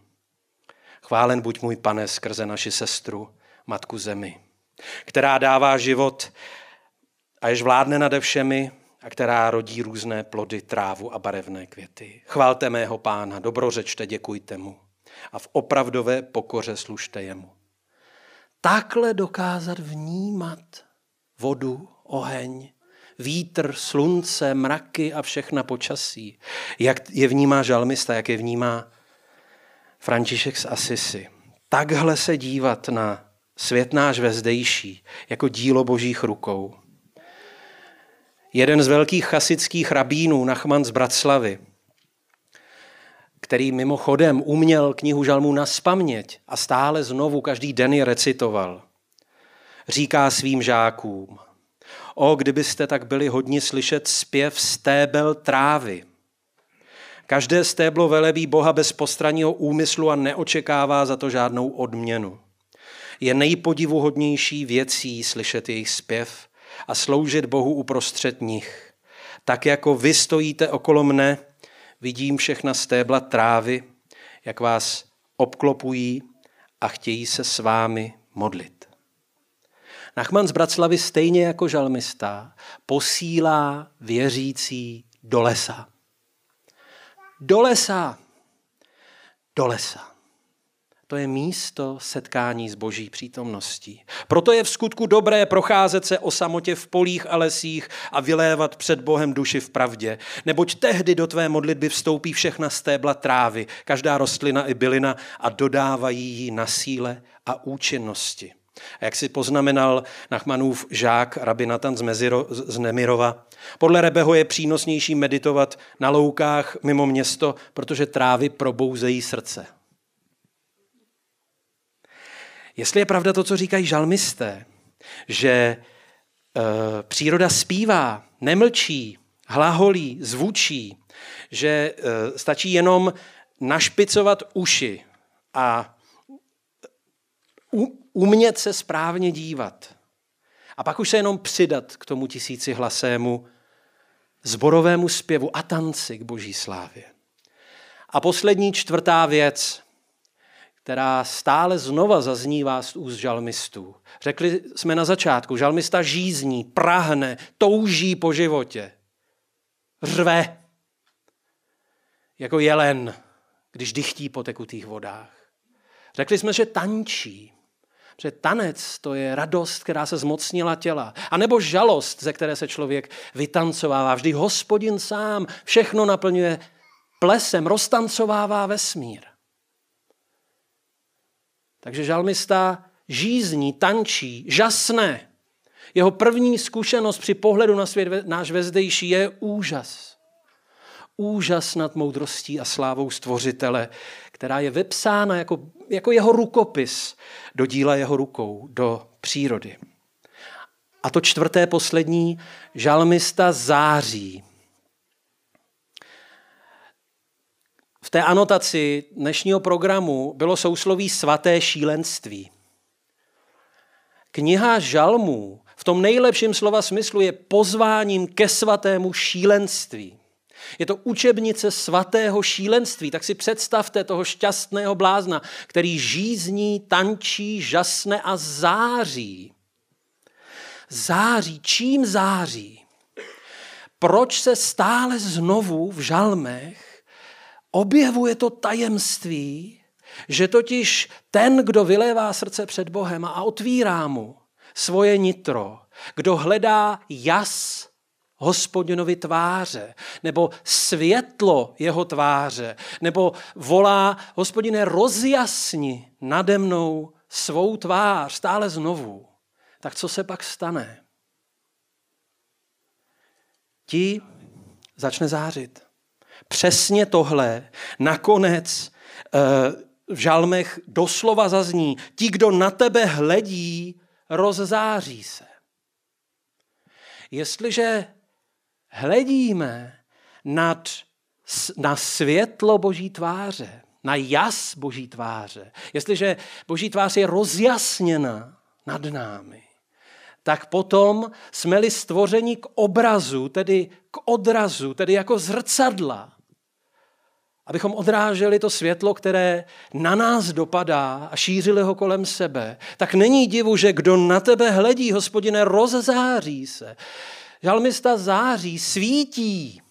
Chválen buď můj Pane skrze naši sestru, matku zemi, která dává život a jež vládne nade všemi a která rodí různé plody, trávu a barevné květy. Chválte mého Pána, dobrořečte, děkujte mu a v opravdové pokoře služte jemu. Takhle dokázat vnímat vodu, oheň, vítr, slunce, mraky a všechna počasí. Jak je vnímá žalmista, jak je vnímá František z Assisi. Takhle se dívat na svět náš ve zdejší jako dílo božích rukou jeden z velkých chasidských rabínů, Nachman z Bratislavy, který mimochodem uměl knihu žalmů nazpaměť a stále znovu každý den je recitoval. Říká svým žákům: O, kdybyste tak byli hodni slyšet zpěv stébel trávy. Každé stéblo velebí Boha bez postranního úmyslu a neočekává za to žádnou odměnu. Je nejpodivuhodnější věcí slyšet jejich zpěv a sloužit Bohu uprostřed nich. Tak jako vy stojíte okolo mne, vidím všechna stébla trávy, jak vás obklopují a chtějí se s vámi modlit. Nachman z Bratislavy stejně jako žalmista posílá věřící do lesa. Do lesa! Do lesa. To je místo setkání s Boží přítomností. Proto je v skutku dobré procházet se o samotě v polích a lesích a vylévat před Bohem duši v pravdě. Neboť tehdy do tvé modlitby vstoupí všechna stébla trávy, každá rostlina i bylina a dodávají jí na síle a účinnosti. A jak si poznamenal Nachmanův žák rabbi Natan z Nemirova, podle Rebeho je přínosnější meditovat na loukách mimo město, protože trávy probouzejí srdce. Jestli je pravda to, co říkají žalmisté, že příroda zpívá, nemlčí, hlaholí, zvučí, že stačí jenom našpicovat uši a umět se správně dívat. A pak už se jenom přidat k tomu tisícihlasému zborovému zpěvu a tanci k Boží slávě. A poslední čtvrtá věc, která stále znova zaznívá z úst žalmistů. Řekli jsme na začátku, žalmista žízní, prahne, touží po životě. Řve jako jelen, když dychtí po tekutých vodách. Řekli jsme, že tančí, že tanec to je radost, která se zmocnila těla. A nebo žalost, ze které se člověk vytancovává. Vždyť Hospodin sám všechno naplňuje plesem, roztancovává vesmír. Takže žalmista žízní, tančí, žasne. Jeho první zkušenost při pohledu na svět náš vezdejší je úžas. Úžas nad moudrostí a slávou Stvořitele, která je vepsána jako jeho rukopis do díla jeho rukou, do přírody. A to čtvrté, poslední, žalmista září. V té anotaci dnešního programu bylo sousloví svaté šílenství. Kniha žalmů v tom nejlepším slova smyslu je pozváním ke svatému šílenství. Je to učebnice svatého šílenství, tak si představte toho šťastného blázna, který žízní, tančí, žasne a září. Září, čím září? Proč se stále znovu v žalmech objevuje to tajemství, že totiž ten, kdo vylévá srdce před Bohem a otvírá mu svoje nitro, kdo hledá jas Hospodinovi tváře, nebo světlo jeho tváře, nebo volá: Hospodine, rozjasni nade mnou svou tvář stále znovu. Tak co se pak stane? Ti začne zářit. Přesně tohle nakonec v žalmech doslova zazní. Ti, kdo na tebe hledí, rozzáří se. Jestliže hledíme na světlo Boží tváře, na jas Boží tváře, jestliže Boží tvář je rozjasněna nad námi, tak potom jsme-li stvořeni k obrazu, tedy k odrazu, tedy jako zrcadla, abychom odráželi to světlo, které na nás dopadá a šířili ho kolem sebe, tak není divu, že kdo na tebe hledí, Hospodine, rozzáří se. Žalmista září, svítí.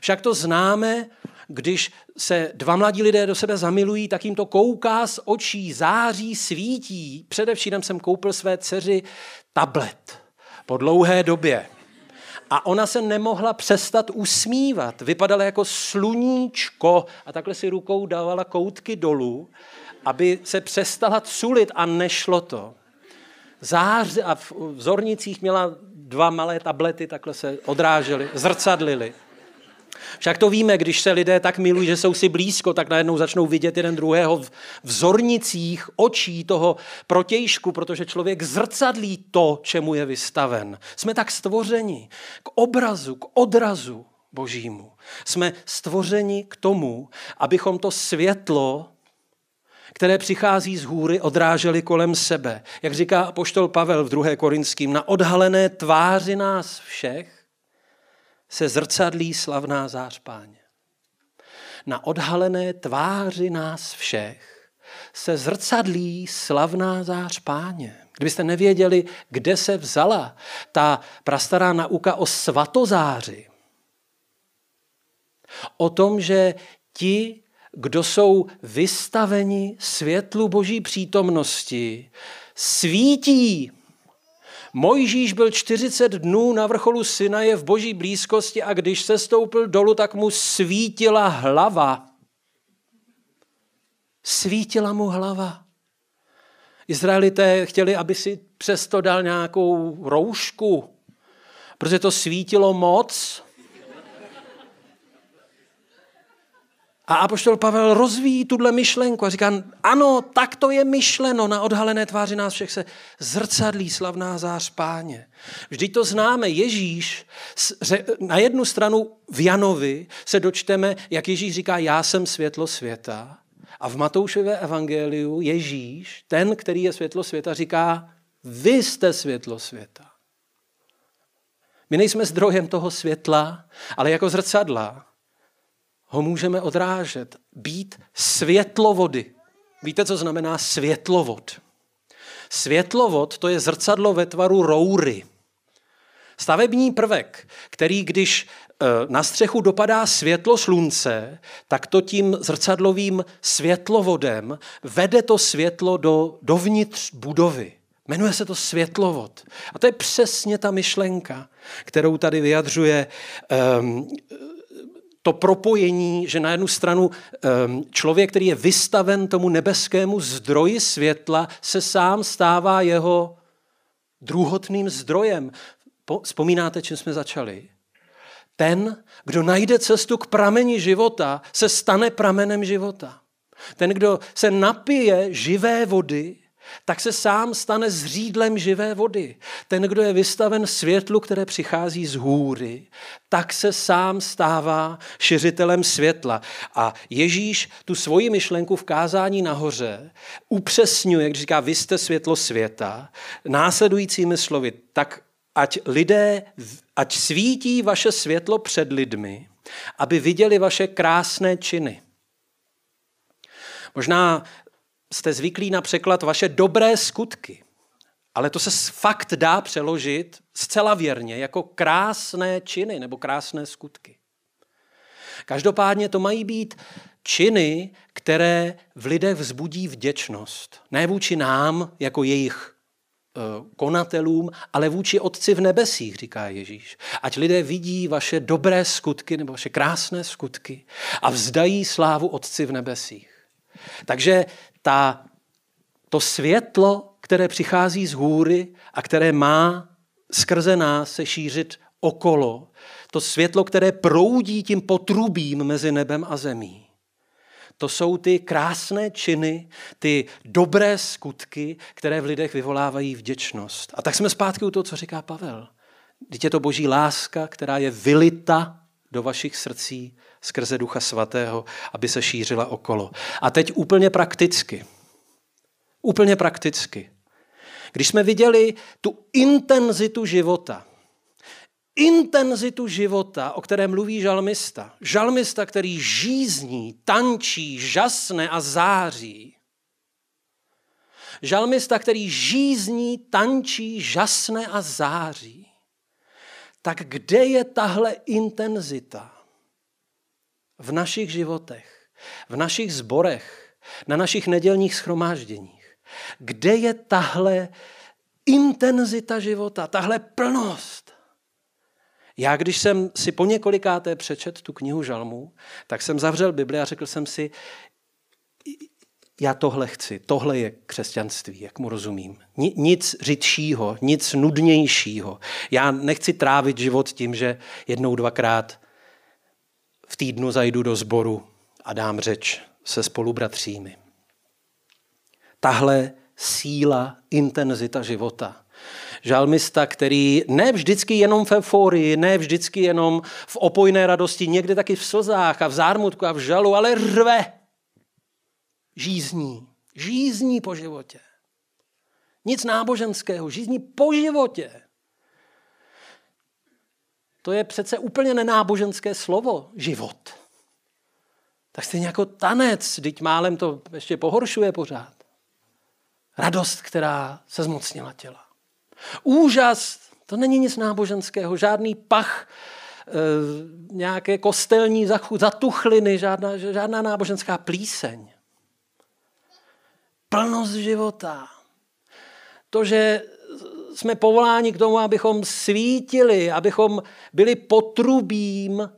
Však to známe, když se dva mladí lidé do sebe zamilují, tak jim to kouká z očí, září, svítí. Především jsem koupil své dceři tablet po dlouhé době. A ona se nemohla přestat usmívat. Vypadala jako sluníčko a takhle si rukou dávala koutky dolů, aby se přestala culit a nešlo to. Září a v zornicích měla dva malé tablety takhle se odrážely, zrcadlily. Však to víme, když se lidé tak milují, že jsou si blízko, tak najednou začnou vidět jeden druhého v zornicích očí toho protějšku, protože člověk zrcadlí to, čemu je vystaven. Jsme tak stvořeni k obrazu, k odrazu Božímu. Jsme stvořeni k tomu, abychom to světlo, které přichází z hůry, odráželi kolem sebe. Jak říká apoštol Pavel v 2. Korinským, na odhalené tváři nás všech se zrcadlí slavná zář Páně. Na odhalené tváři nás všech se zrcadlí slavná zář Páně. Kdybyste nevěděli, kde se vzala ta prastará nauka o svatozáři, o tom, že ti, kdo jsou vystaveni světlu Boží přítomnosti, svítí. Mojžíš byl 40 dnů na vrcholu Sinaje v Boží blízkosti a když se stoupil dolů, tak mu svítila hlava. Svítila mu hlava. Izraelité chtěli, aby si přesto dal nějakou roušku, protože to svítilo moc. A apoštol Pavel rozvíjí tuhle myšlenku a říká, ano, tak to je myšleno, na odhalené tváři nás všech se zrcadlí slavná zář Páně. Vždyť to známe, Ježíš, na jednu stranu v Janovi se dočteme, jak Ježíš říká, já jsem světlo světa. A v Matoušově evangeliu Ježíš, ten, který je světlo světa, říká, vy jste světlo světa. My nejsme zdrojem toho světla, ale jako zrcadla ho můžeme odrážet, být světlovody. Víte, co znamená světlovod? Světlovod, to je zrcadlo ve tvaru roury. Stavební prvek, který když na střechu dopadá světlo slunce, tak to tím zrcadlovým světlovodem vede to světlo dovnitř budovy. Jmenuje se to světlovod. A to je přesně ta myšlenka, kterou tady vyjadřuje to propojení, že na jednu stranu člověk, který je vystaven tomu nebeskému zdroji světla, se sám stává jeho druhotným zdrojem. Vzpomínáte, čím jsme začali? Ten, kdo najde cestu k prameni života, se stane pramenem života. Ten, kdo se napije živé vody, tak se sám stane zřídlem živé vody. Ten, kdo je vystaven světlu, které přichází z hůry, tak se sám stává šiřitelem světla. A Ježíš tu svoji myšlenku v kázání nahoře upřesňuje, když říká, vy jste světlo světa, následujícími slovy, tak ať svítí vaše světlo před lidmi, aby viděli vaše krásné činy. Možná jste zvyklí na překlad vaše dobré skutky, ale to se fakt dá přeložit zcela věrně jako krásné činy nebo krásné skutky. Každopádně to mají být činy, které v lidech vzbudí vděčnost. Ne vůči nám, jako jejich konatelům, ale vůči Otci v nebesích, říká Ježíš. Ať lidé vidí vaše dobré skutky nebo vaše krásné skutky a vzdají slávu Otci v nebesích. Takže to světlo, které přichází z hůry a které má skrze nás se šířit okolo, to světlo, které proudí tím potrubím mezi nebem a zemí, to jsou ty krásné činy, ty dobré skutky, které v lidech vyvolávají vděčnost. A tak jsme zpátky u toho, co říká Pavel. Vždyť je to Boží láska, která je vylita do vašich srdcí skrze Ducha Svatého, aby se šířila okolo. A teď úplně prakticky. Úplně prakticky. Když jsme viděli tu intenzitu života, o které mluví žalmista, který žízní, tančí, žasne a září, tak kde je tahle intenzita? V našich životech, v našich sborech, na našich nedělních shromážděních. Kde je tahle intenzita života, tahle plnost? Já, když jsem si po několikáté přečetl tu knihu Žalmů, tak jsem zavřel Bibli a řekl jsem si, já tohle chci, tohle je křesťanství, jak mu rozumím. Nic řidšího, nic nudnějšího. Já nechci trávit život tím, že jednou, dvakrát v týdnu zajdu do sboru a dám řeč se spolubratřími. Tahle síla, intenzita života. Žalmista, který ne vždycky jenom v euforii, ne vždycky jenom v opojné radosti, někdy taky v slzách a v zármutku a v žalu, ale rve. Žízní po životě. Nic náboženského, žízní po životě. To je přece úplně nenáboženské slovo, život. Tak stejně jako tanec, vždyť málem to ještě pohoršuje pořád. Radost, která se zmocnila těla. Úžas, to není nic náboženského, žádný pach, nějaké kostelní zatuchliny, žádná náboženská plíseň. Plnost života. To, že jsme povoláni k tomu, abychom svítili, abychom byli potrubím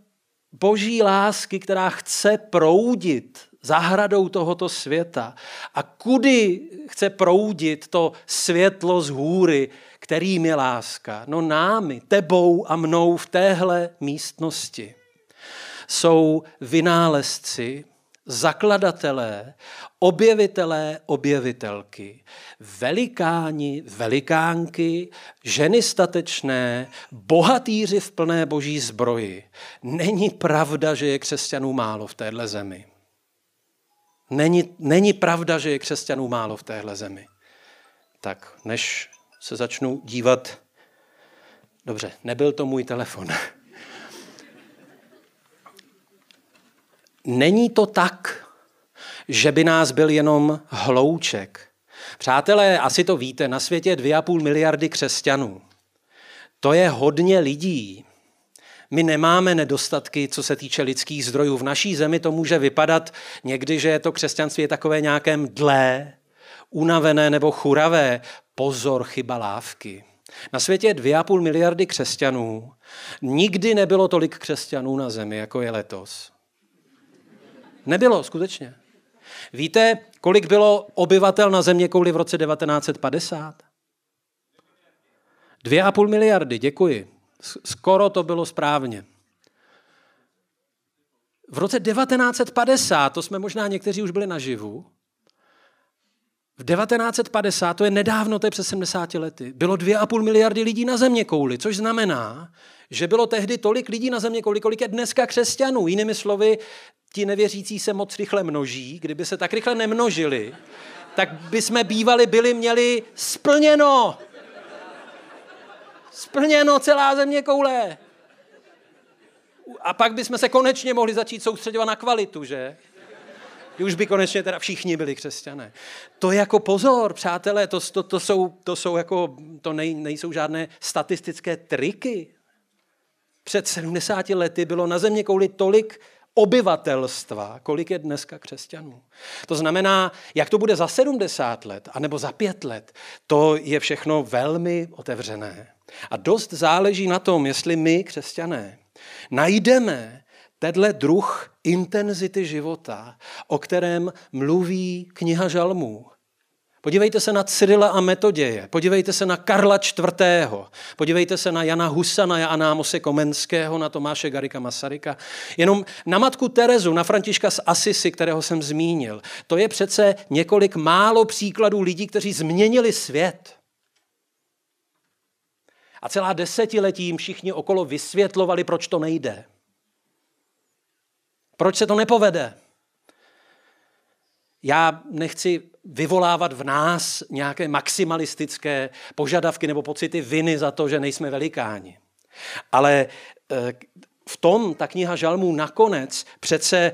Boží lásky, která chce proudit zahradou tohoto světa. A kudy chce proudit to světlo z hůry, kterým je láska? No námi, tebou a mnou v téhle místnosti. Jsou vynálezci, zakladatelé, objevitelé, objevitelky, velikáni, velikánky, ženy statečné, bohatýři v plné Boží zbroji. Není pravda, že je křesťanů málo v téhle zemi. Není pravda, že je křesťanů málo v téhle zemi. Tak než se začnu dívat... Dobře, nebyl to můj telefon. Není to tak, že by nás byl jenom hlouček. Přátelé, asi to víte, na světě je 2,5 miliardy křesťanů. To je hodně lidí. My nemáme nedostatky, co se týče lidských zdrojů. V naší zemi to může vypadat někdy, že to křesťanství je takové nějaké mdlé, unavené nebo churavé. Pozor, chyba lávky. Na světě je 2,5 miliardy křesťanů. Nikdy nebylo tolik křesťanů na zemi, jako je letos. Nebylo, skutečně. Víte, kolik bylo obyvatel na zeměkouli v roce 1950? 2,5 miliardy, děkuji. Skoro to bylo správně. V roce 1950, to jsme možná někteří už byli naživu, v 1950, to je nedávno, to je přes 70 lety, bylo 2,5 miliardy lidí na zeměkouli, což znamená, že bylo tehdy tolik lidí na zeměkouli, kolik je dneska křesťanů. Jinými slovy, ti nevěřící se moc rychle množí, kdyby se tak rychle nemnožili, tak bychom měli splněno. Splněno celá země koule. A pak bychom se konečně mohli začít soustředovat na kvalitu, že? Už by konečně teda všichni byli křesťané. To je jako pozor, přátelé, nejsou žádné statistické triky. Před 70 lety bylo na země kouli tolik obyvatelstva, kolik je dneska křesťanů. To znamená, jak to bude za 70 let, anebo za 5 let, to je všechno velmi otevřené. A dost záleží na tom, jestli my, křesťané, najdeme tenhle druh intenzity života, o kterém mluví kniha Žalmů. Podívejte se na Cyrila a Metoděje, podívejte se na Karla IV., podívejte se na Jana Husa, na Anámose Komenského, na Tomáše Garrigua Masaryka, jenom na matku Terezu, na Františka z Assisi, kterého jsem zmínil. To je přece několik málo příkladů lidí, kteří změnili svět. A celá desetiletí jim všichni okolo vysvětlovali, proč to nejde. Proč se to nepovede? Já nechci vyvolávat v nás nějaké maximalistické požadavky nebo pocity viny za to, že nejsme velikáni. Ale v tom ta kniha Žalmů nakonec přece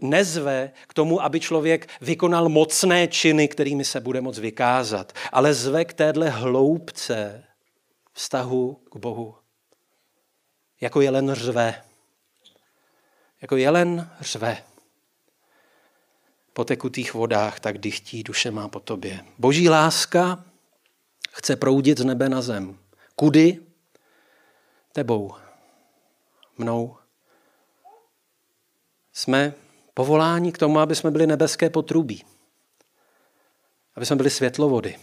nezve k tomu, aby člověk vykonal mocné činy, kterými se bude moc vykázat, ale zve k téhle hloubce vztahu k Bohu. Jako jelen řve. Jako jelen řve. Po tekutých vodách tak dychtí duše má po tobě. Boží láska chce proudit z nebe na zem. Kudy? Tebou. Mnou. Jsme povoláni k tomu, aby jsme byli nebeské potrubí. aby jsme byli světlovody.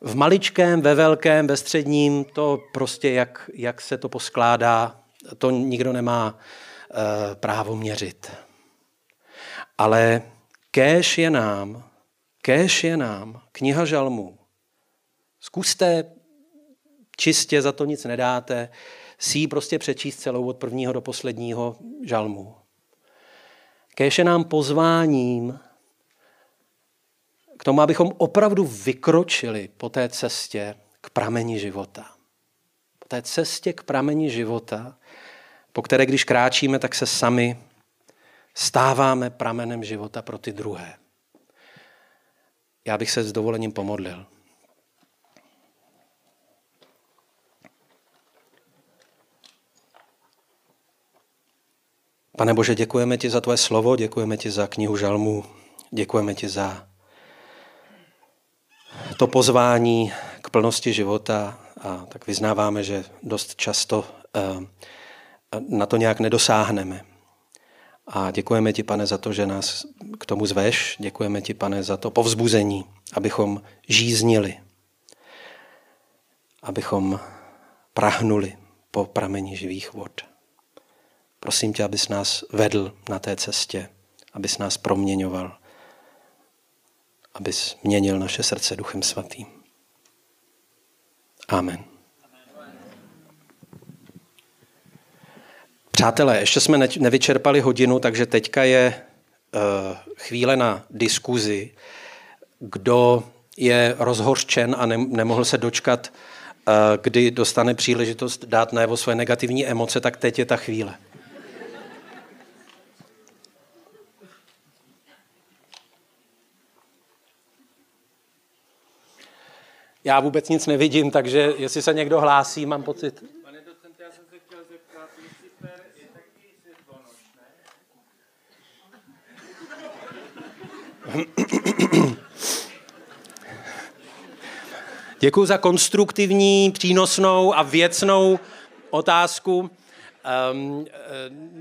V maličkém, ve velkém, ve středním, to prostě, jak se to poskládá, to nikdo nemá právo měřit. Ale kéž je nám kniha žalmů. Zkuste, čistě za to nic nedáte, si ji prostě přečíst celou od prvního do posledního žalmu. Kéž je nám pozváním k tomu, abychom opravdu vykročili po té cestě k prameni života. Po té cestě k prameni života, po které, když kráčíme, tak se sami stáváme pramenem života pro ty druhé. Já bych se s dovolením pomodlil. Pane Bože, děkujeme ti za tvé slovo, děkujeme ti za knihu žalmů, děkujeme ti za to pozvání k plnosti života, a tak vyznáváme, že dost často na to nějak nedosáhneme. A děkujeme ti, Pane, za to, že nás k tomu zveš, děkujeme ti, Pane, za to povzbuzení, abychom žíznili, abychom prahnuli po prameni živých vod. Prosím tě, abys nás vedl na té cestě, abys nás proměňoval, abys měnil naše srdce Duchem Svatým. Amen. Přátelé, ještě jsme nevyčerpali hodinu, takže teďka je chvíle na diskuzi. Kdo je rozhořčen a nemohl se dočkat, kdy dostane příležitost dát najevo své negativní emoce, tak teď je ta chvíle. Já vůbec nic nevidím, takže jestli se někdo hlásí, mám pocit. Pane docente, já jsem se chtěl zeptat, Lucifer je taky světlonoš, ne? Děkuji za konstruktivní, přínosnou a věcnou otázku.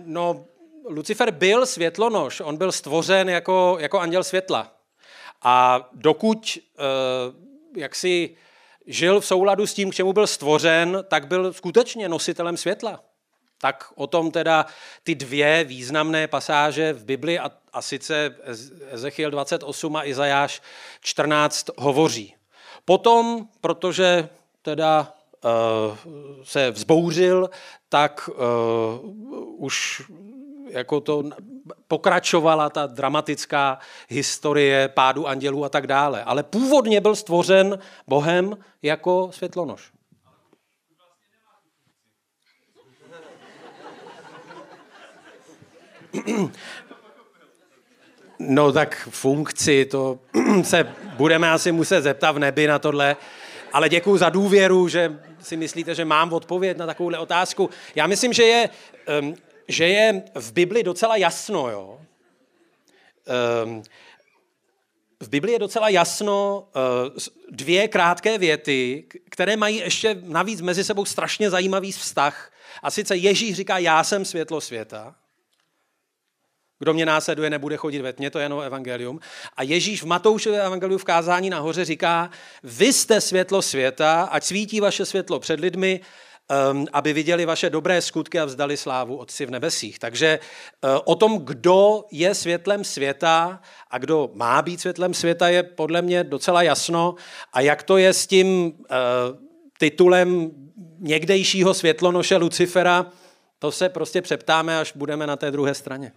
No, Lucifer byl světlonoš, on byl stvořen jako anděl světla. A dokud jak si žil v souladu s tím, k čemu byl stvořen, tak byl skutečně nositelem světla. Tak o tom teda ty dvě významné pasáže v Bibli, a sice Ezechiel 28 a Izajáš 14 hovoří. Potom, protože teda se vzbouřil, tak už jako to pokračovala ta dramatická historie pádu andělů a tak dále. Ale původně byl stvořen Bohem jako světlonoš. No tak funkci, to se budeme asi muset zeptat v nebi na tohle. Ale děkuju za důvěru, že si myslíte, že mám odpověď na takovouhle otázku. Já myslím, že je v Bibli docela jasno, jo. V Bibli je docela jasno dvě krátké věty, které mají ještě navíc mezi sebou strašně zajímavý vztah. A sice Ježíš říká, já jsem světlo světa. Kdo mě následuje, nebude chodit ve tmě, to je nové evangelium. A Ježíš v Matoušově evangeliu v kázání nahoře říká, vy jste světlo světa, ať svítí vaše světlo před lidmi, aby viděli vaše dobré skutky a vzdali slávu Otci v nebesích. Takže o tom, kdo je světlem světa a kdo má být světlem světa, je podle mě docela jasno. A jak to je s tím titulem někdejšího světlonoše Lucifera, to se prostě přeptáme, až budeme na té druhé straně.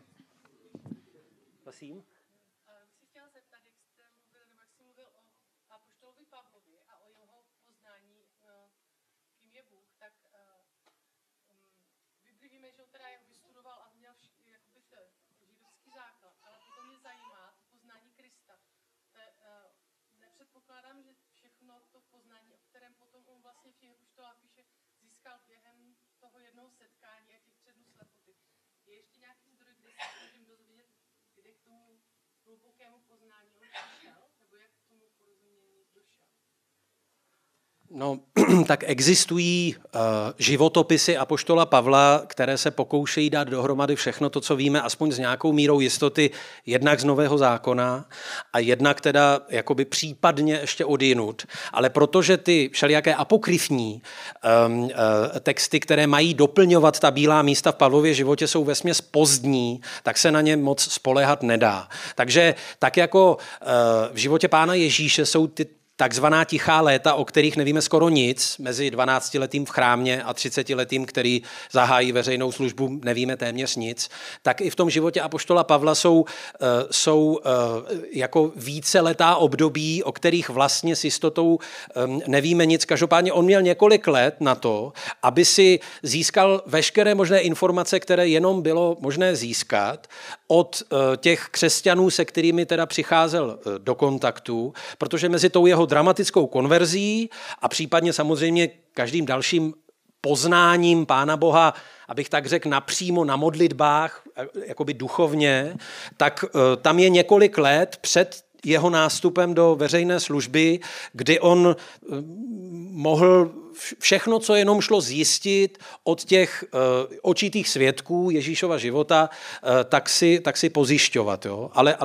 No, tak existují životopisy apoštola Pavla, které se pokoušejí dát dohromady všechno to, co víme, aspoň s nějakou mírou jistoty, jednak z Nového zákona a jednak teda jakoby případně ještě odjinud. Ale protože ty všelijaké apokryfní texty, které mají doplňovat ta bílá místa v Pavlově životě, jsou vesměs pozdní, tak se na ně moc spoléhat nedá. Takže tak jako v životě Pána Ježíše jsou ty takzvaná tichá léta, o kterých nevíme skoro nic, mezi 12-letým v chrámě a 30-letým, který zahájí veřejnou službu, nevíme téměř nic, tak i v tom životě apoštola Pavla jsou jako víceletá období, o kterých vlastně s jistotou nevíme nic. Každopádně on měl několik let na to, aby si získal veškeré možné informace, které jenom bylo možné získat od těch křesťanů, se kterými teda přicházel do kontaktu, protože mezi tou jeho dramatickou konverzí a případně samozřejmě každým dalším poznáním Pána Boha, abych tak řekl, napřímo na modlitbách, jakoby duchovně, tak tam je několik let před jeho nástupem do veřejné služby, kdy on mohl všechno, co jenom šlo zjistit od těch očitých svědků Ježíšova života, tak si pozjišťovat. Jo? Ale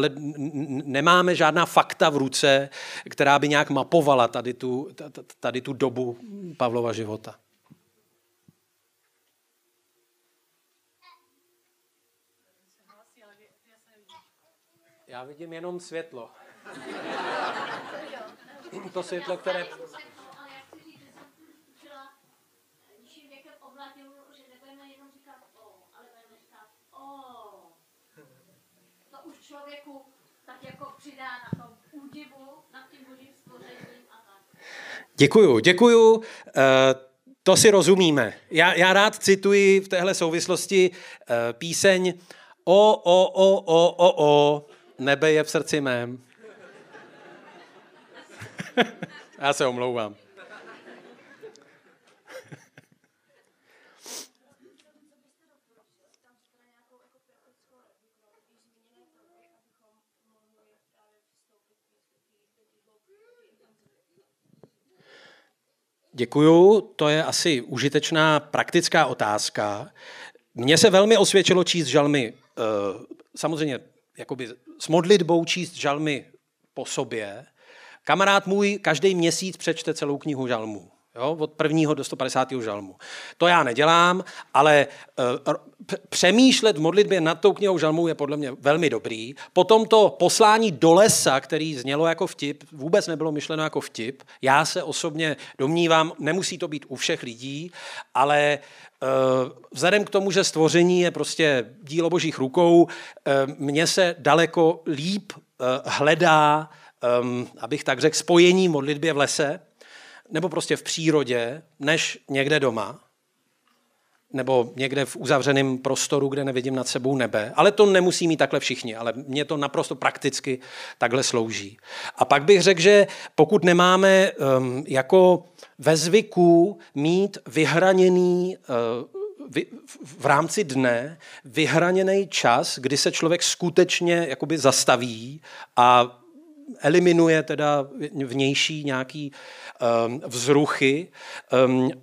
nemáme žádná fakta v ruce, která by nějak mapovala tady tu dobu Pavlova života. Já vidím jenom světlo. To světlo, které... člověku tak jako přidá na tom údivu, nad tím božím stvořením a tak. Děkuju. To si rozumíme. Já rád cituji v téhle souvislosti píseň O, nebe je v srdci mém. Já se omlouvám. Děkuju, to je asi užitečná praktická otázka. Mně se velmi osvědčilo číst žalmy, samozřejmě jakoby s modlitbou číst žalmy po sobě. Kamarád můj každý měsíc přečte celou knihu žalmů. Jo, od 1. do 150. žalmu. To já nedělám, ale přemýšlet v modlitbě nad tou knihou žalmů je podle mě velmi dobrý. Potom to poslání do lesa, který znělo jako vtip, vůbec nebylo myšleno jako vtip. Já se osobně domnívám, nemusí to být u všech lidí, ale vzhledem k tomu, že stvoření je prostě dílo božích rukou, mně se daleko líp hledá, abych tak řekl, spojení modlitbě v lese, nebo prostě v přírodě, než někde doma, nebo někde v uzavřeném prostoru, kde nevidím nad sebou nebe. Ale to nemusí mít takhle všichni, ale mně to naprosto prakticky takhle slouží. A pak bych řekl, že pokud nemáme jako ve zvyku mít vyhraněný v rámci dne vyhraněný čas, kdy se člověk skutečně jakoby zastaví a eliminuje teda vnější nějaký vzruchy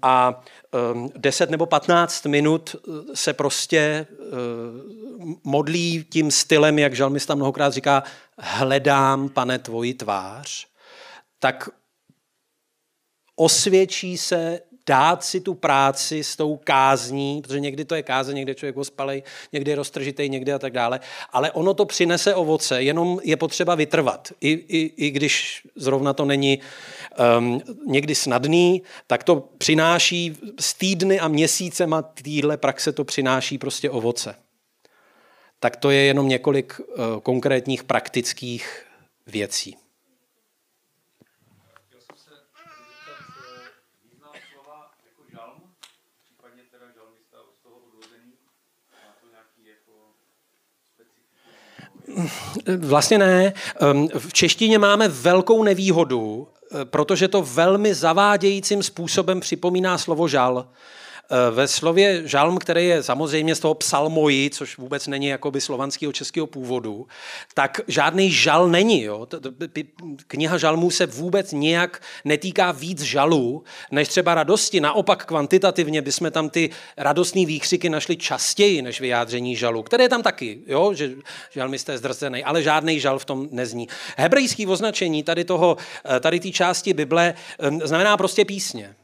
a 10 nebo 15 minut se prostě modlí tím stylem, jak žalmista mnohokrát říká, hledám, Pane, tvoji tvář, tak osvědčí se dát si tu práci s tou kázní, protože někdy to je káze, někde člověk ospalej, někdy je roztržitej, někdy a tak dále, ale ono to přinese ovoce, jenom je potřeba vytrvat. I když zrovna to není někdy snadný, tak to přináší s týdny a měsícema týhle praxe to přináší prostě ovoce. Tak to je jenom několik konkrétních praktických věcí. Vlastně ne. V češtině máme velkou nevýhodu, protože to velmi zavádějícím způsobem připomíná slovo žal. Ve slově žalm, který je samozřejmě z toho psalmoji, což vůbec není jakoby slovanského českého původu, tak žádný žal není. Jo? Kniha žalmů se vůbec nějak netýká víc žalů, než třeba radosti. Naopak kvantitativně bychom tam ty radostné výkřiky našli častěji než vyjádření žalu, které je tam taky, jo? Že žalmista je zdrcený, ale žádný žal v tom nezní. Hebrejský označení tady té části Bible znamená prostě písně.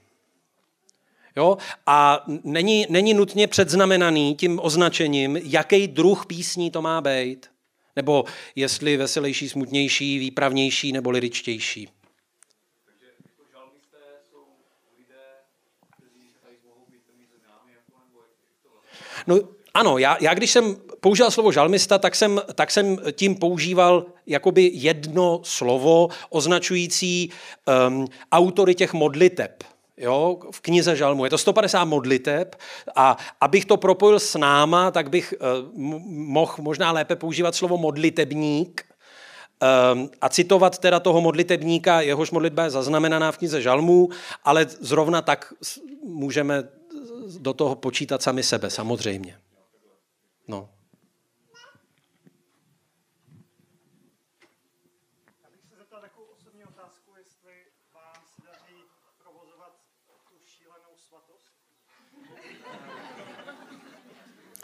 Jo? A není nutně předznamenaný tím označením, jaký druh písní to má být, nebo jestli veselější, smutnější, výpravnější nebo liričtější. Takže jako žalmisté jsou lidé, kteří tady mohou být známi, nebo jak to vlastně? Ano, já když jsem použil slovo žalmista, tak jsem tím používal jakoby jedno slovo označující autory těch modliteb. Jo, v knize žalmu. Je to 150 modliteb a abych to propojil s náma, tak bych mohl možná lépe používat slovo modlitebník a citovat teda toho modlitebníka, jehož modlitba je zaznamenaná v knize žalmů, ale zrovna tak můžeme do toho počítat sami sebe, samozřejmě. No.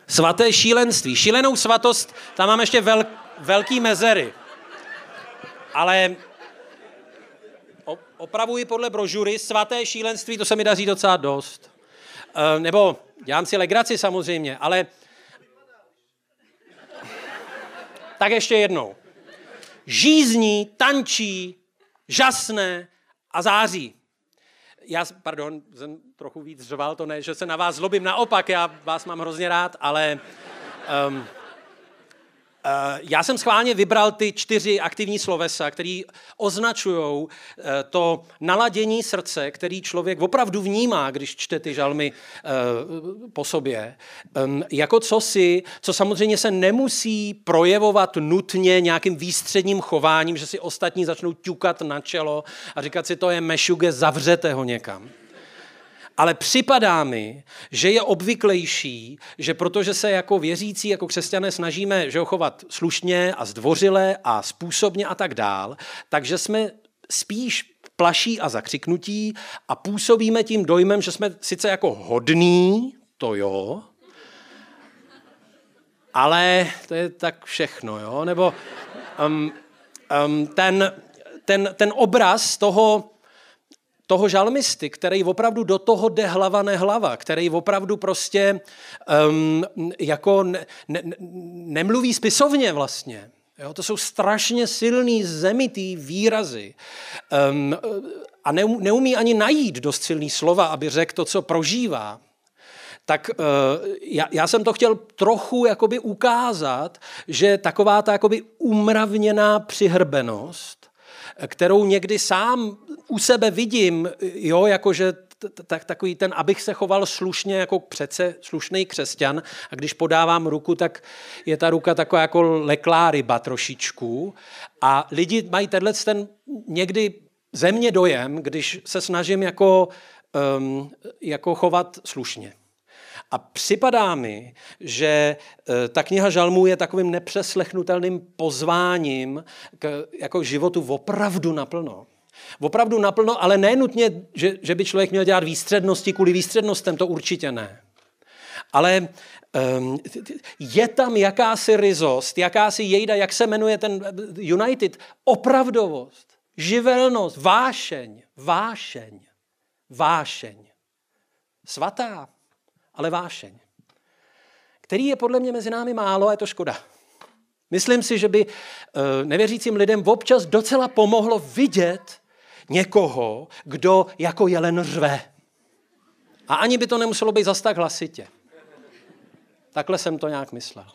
Svaté šílenství. Šílenou svatost, tam mám ještě velký mezery. Ale opravuji podle brožury, svaté šílenství, to se mi daří docela dost. Nebo dělám si legraci samozřejmě, ale... Tak ještě jednou. Žízní, tančí, žasne a září. Já, pardon, jsem trochu víc řval, to ne, že se na vás zlobím, naopak, já vás mám hrozně rád, ale já jsem schválně vybral ty 4 aktivní slovesa, které označují to naladění srdce, který člověk opravdu vnímá, když čte ty žalmy po sobě, jako cosi, co samozřejmě se nemusí projevovat nutně nějakým výstředním chováním, že si ostatní začnou ťukat na čelo a říkat si, to je mešuge, zavřete ho někam. Ale připadá mi, že je obvyklejší, že protože se jako věřící, jako křesťané snažíme, že chovat slušně a zdvořile a způsobně a tak dál, takže jsme spíš plaší a zakřiknutí a působíme tím dojmem, že jsme sice jako hodný, to jo, ale to je tak všechno, jo, nebo ten obraz toho žalmisty, který opravdu do toho jde hlava nehlava, který opravdu prostě nemluví spisovně vlastně. Jo, to jsou strašně silný, zemitý výrazy. A neumí ani najít dost silný slova, aby řekl to, co prožívá. Tak já jsem to chtěl trochu jakoby ukázat, že taková ta jakoby umravněná přihrbenost, kterou někdy sám u sebe vidím, jo, jakože takový ten, abych se choval slušně, jako přece slušný křesťan, a když podávám ruku, tak je ta ruka taková jako leklá ryba trošičku a lidi mají tenhlec ten někdy ze mě dojem, když se snažím jako chovat slušně. A připadá mi, že ta kniha žalmů je takovým nepřeslechnutelným pozváním k jako životu opravdu naplno. Opravdu naplno, ale ne nutně, že by člověk měl dělat výstřednosti kvůli výstřednostem, to určitě ne. Ale je tam jakási ryzost, jakási jejda, jak se jmenuje ten United, opravdovost, živelnost, vášeň. Svatá. Ale vášeň, který je podle mě mezi námi málo a je to škoda. Myslím si, že by nevěřícím lidem občas docela pomohlo vidět někoho, kdo jako jelen řve. A ani by to nemuselo být zas tak hlasitě. Takhle jsem to nějak myslel.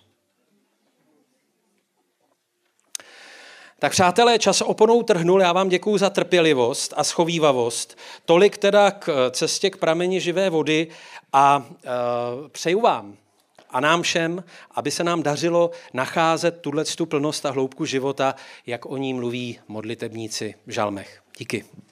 Tak přátelé, čas oponou trhnul, já vám děkuju za trpělivost a schovívavost. Tolik teda k cestě k prameni živé vody a přeju vám a nám všem, aby se nám dařilo nacházet tuhle plnost a hloubku života, jak o ní mluví modlitebníci v žalmech. Díky.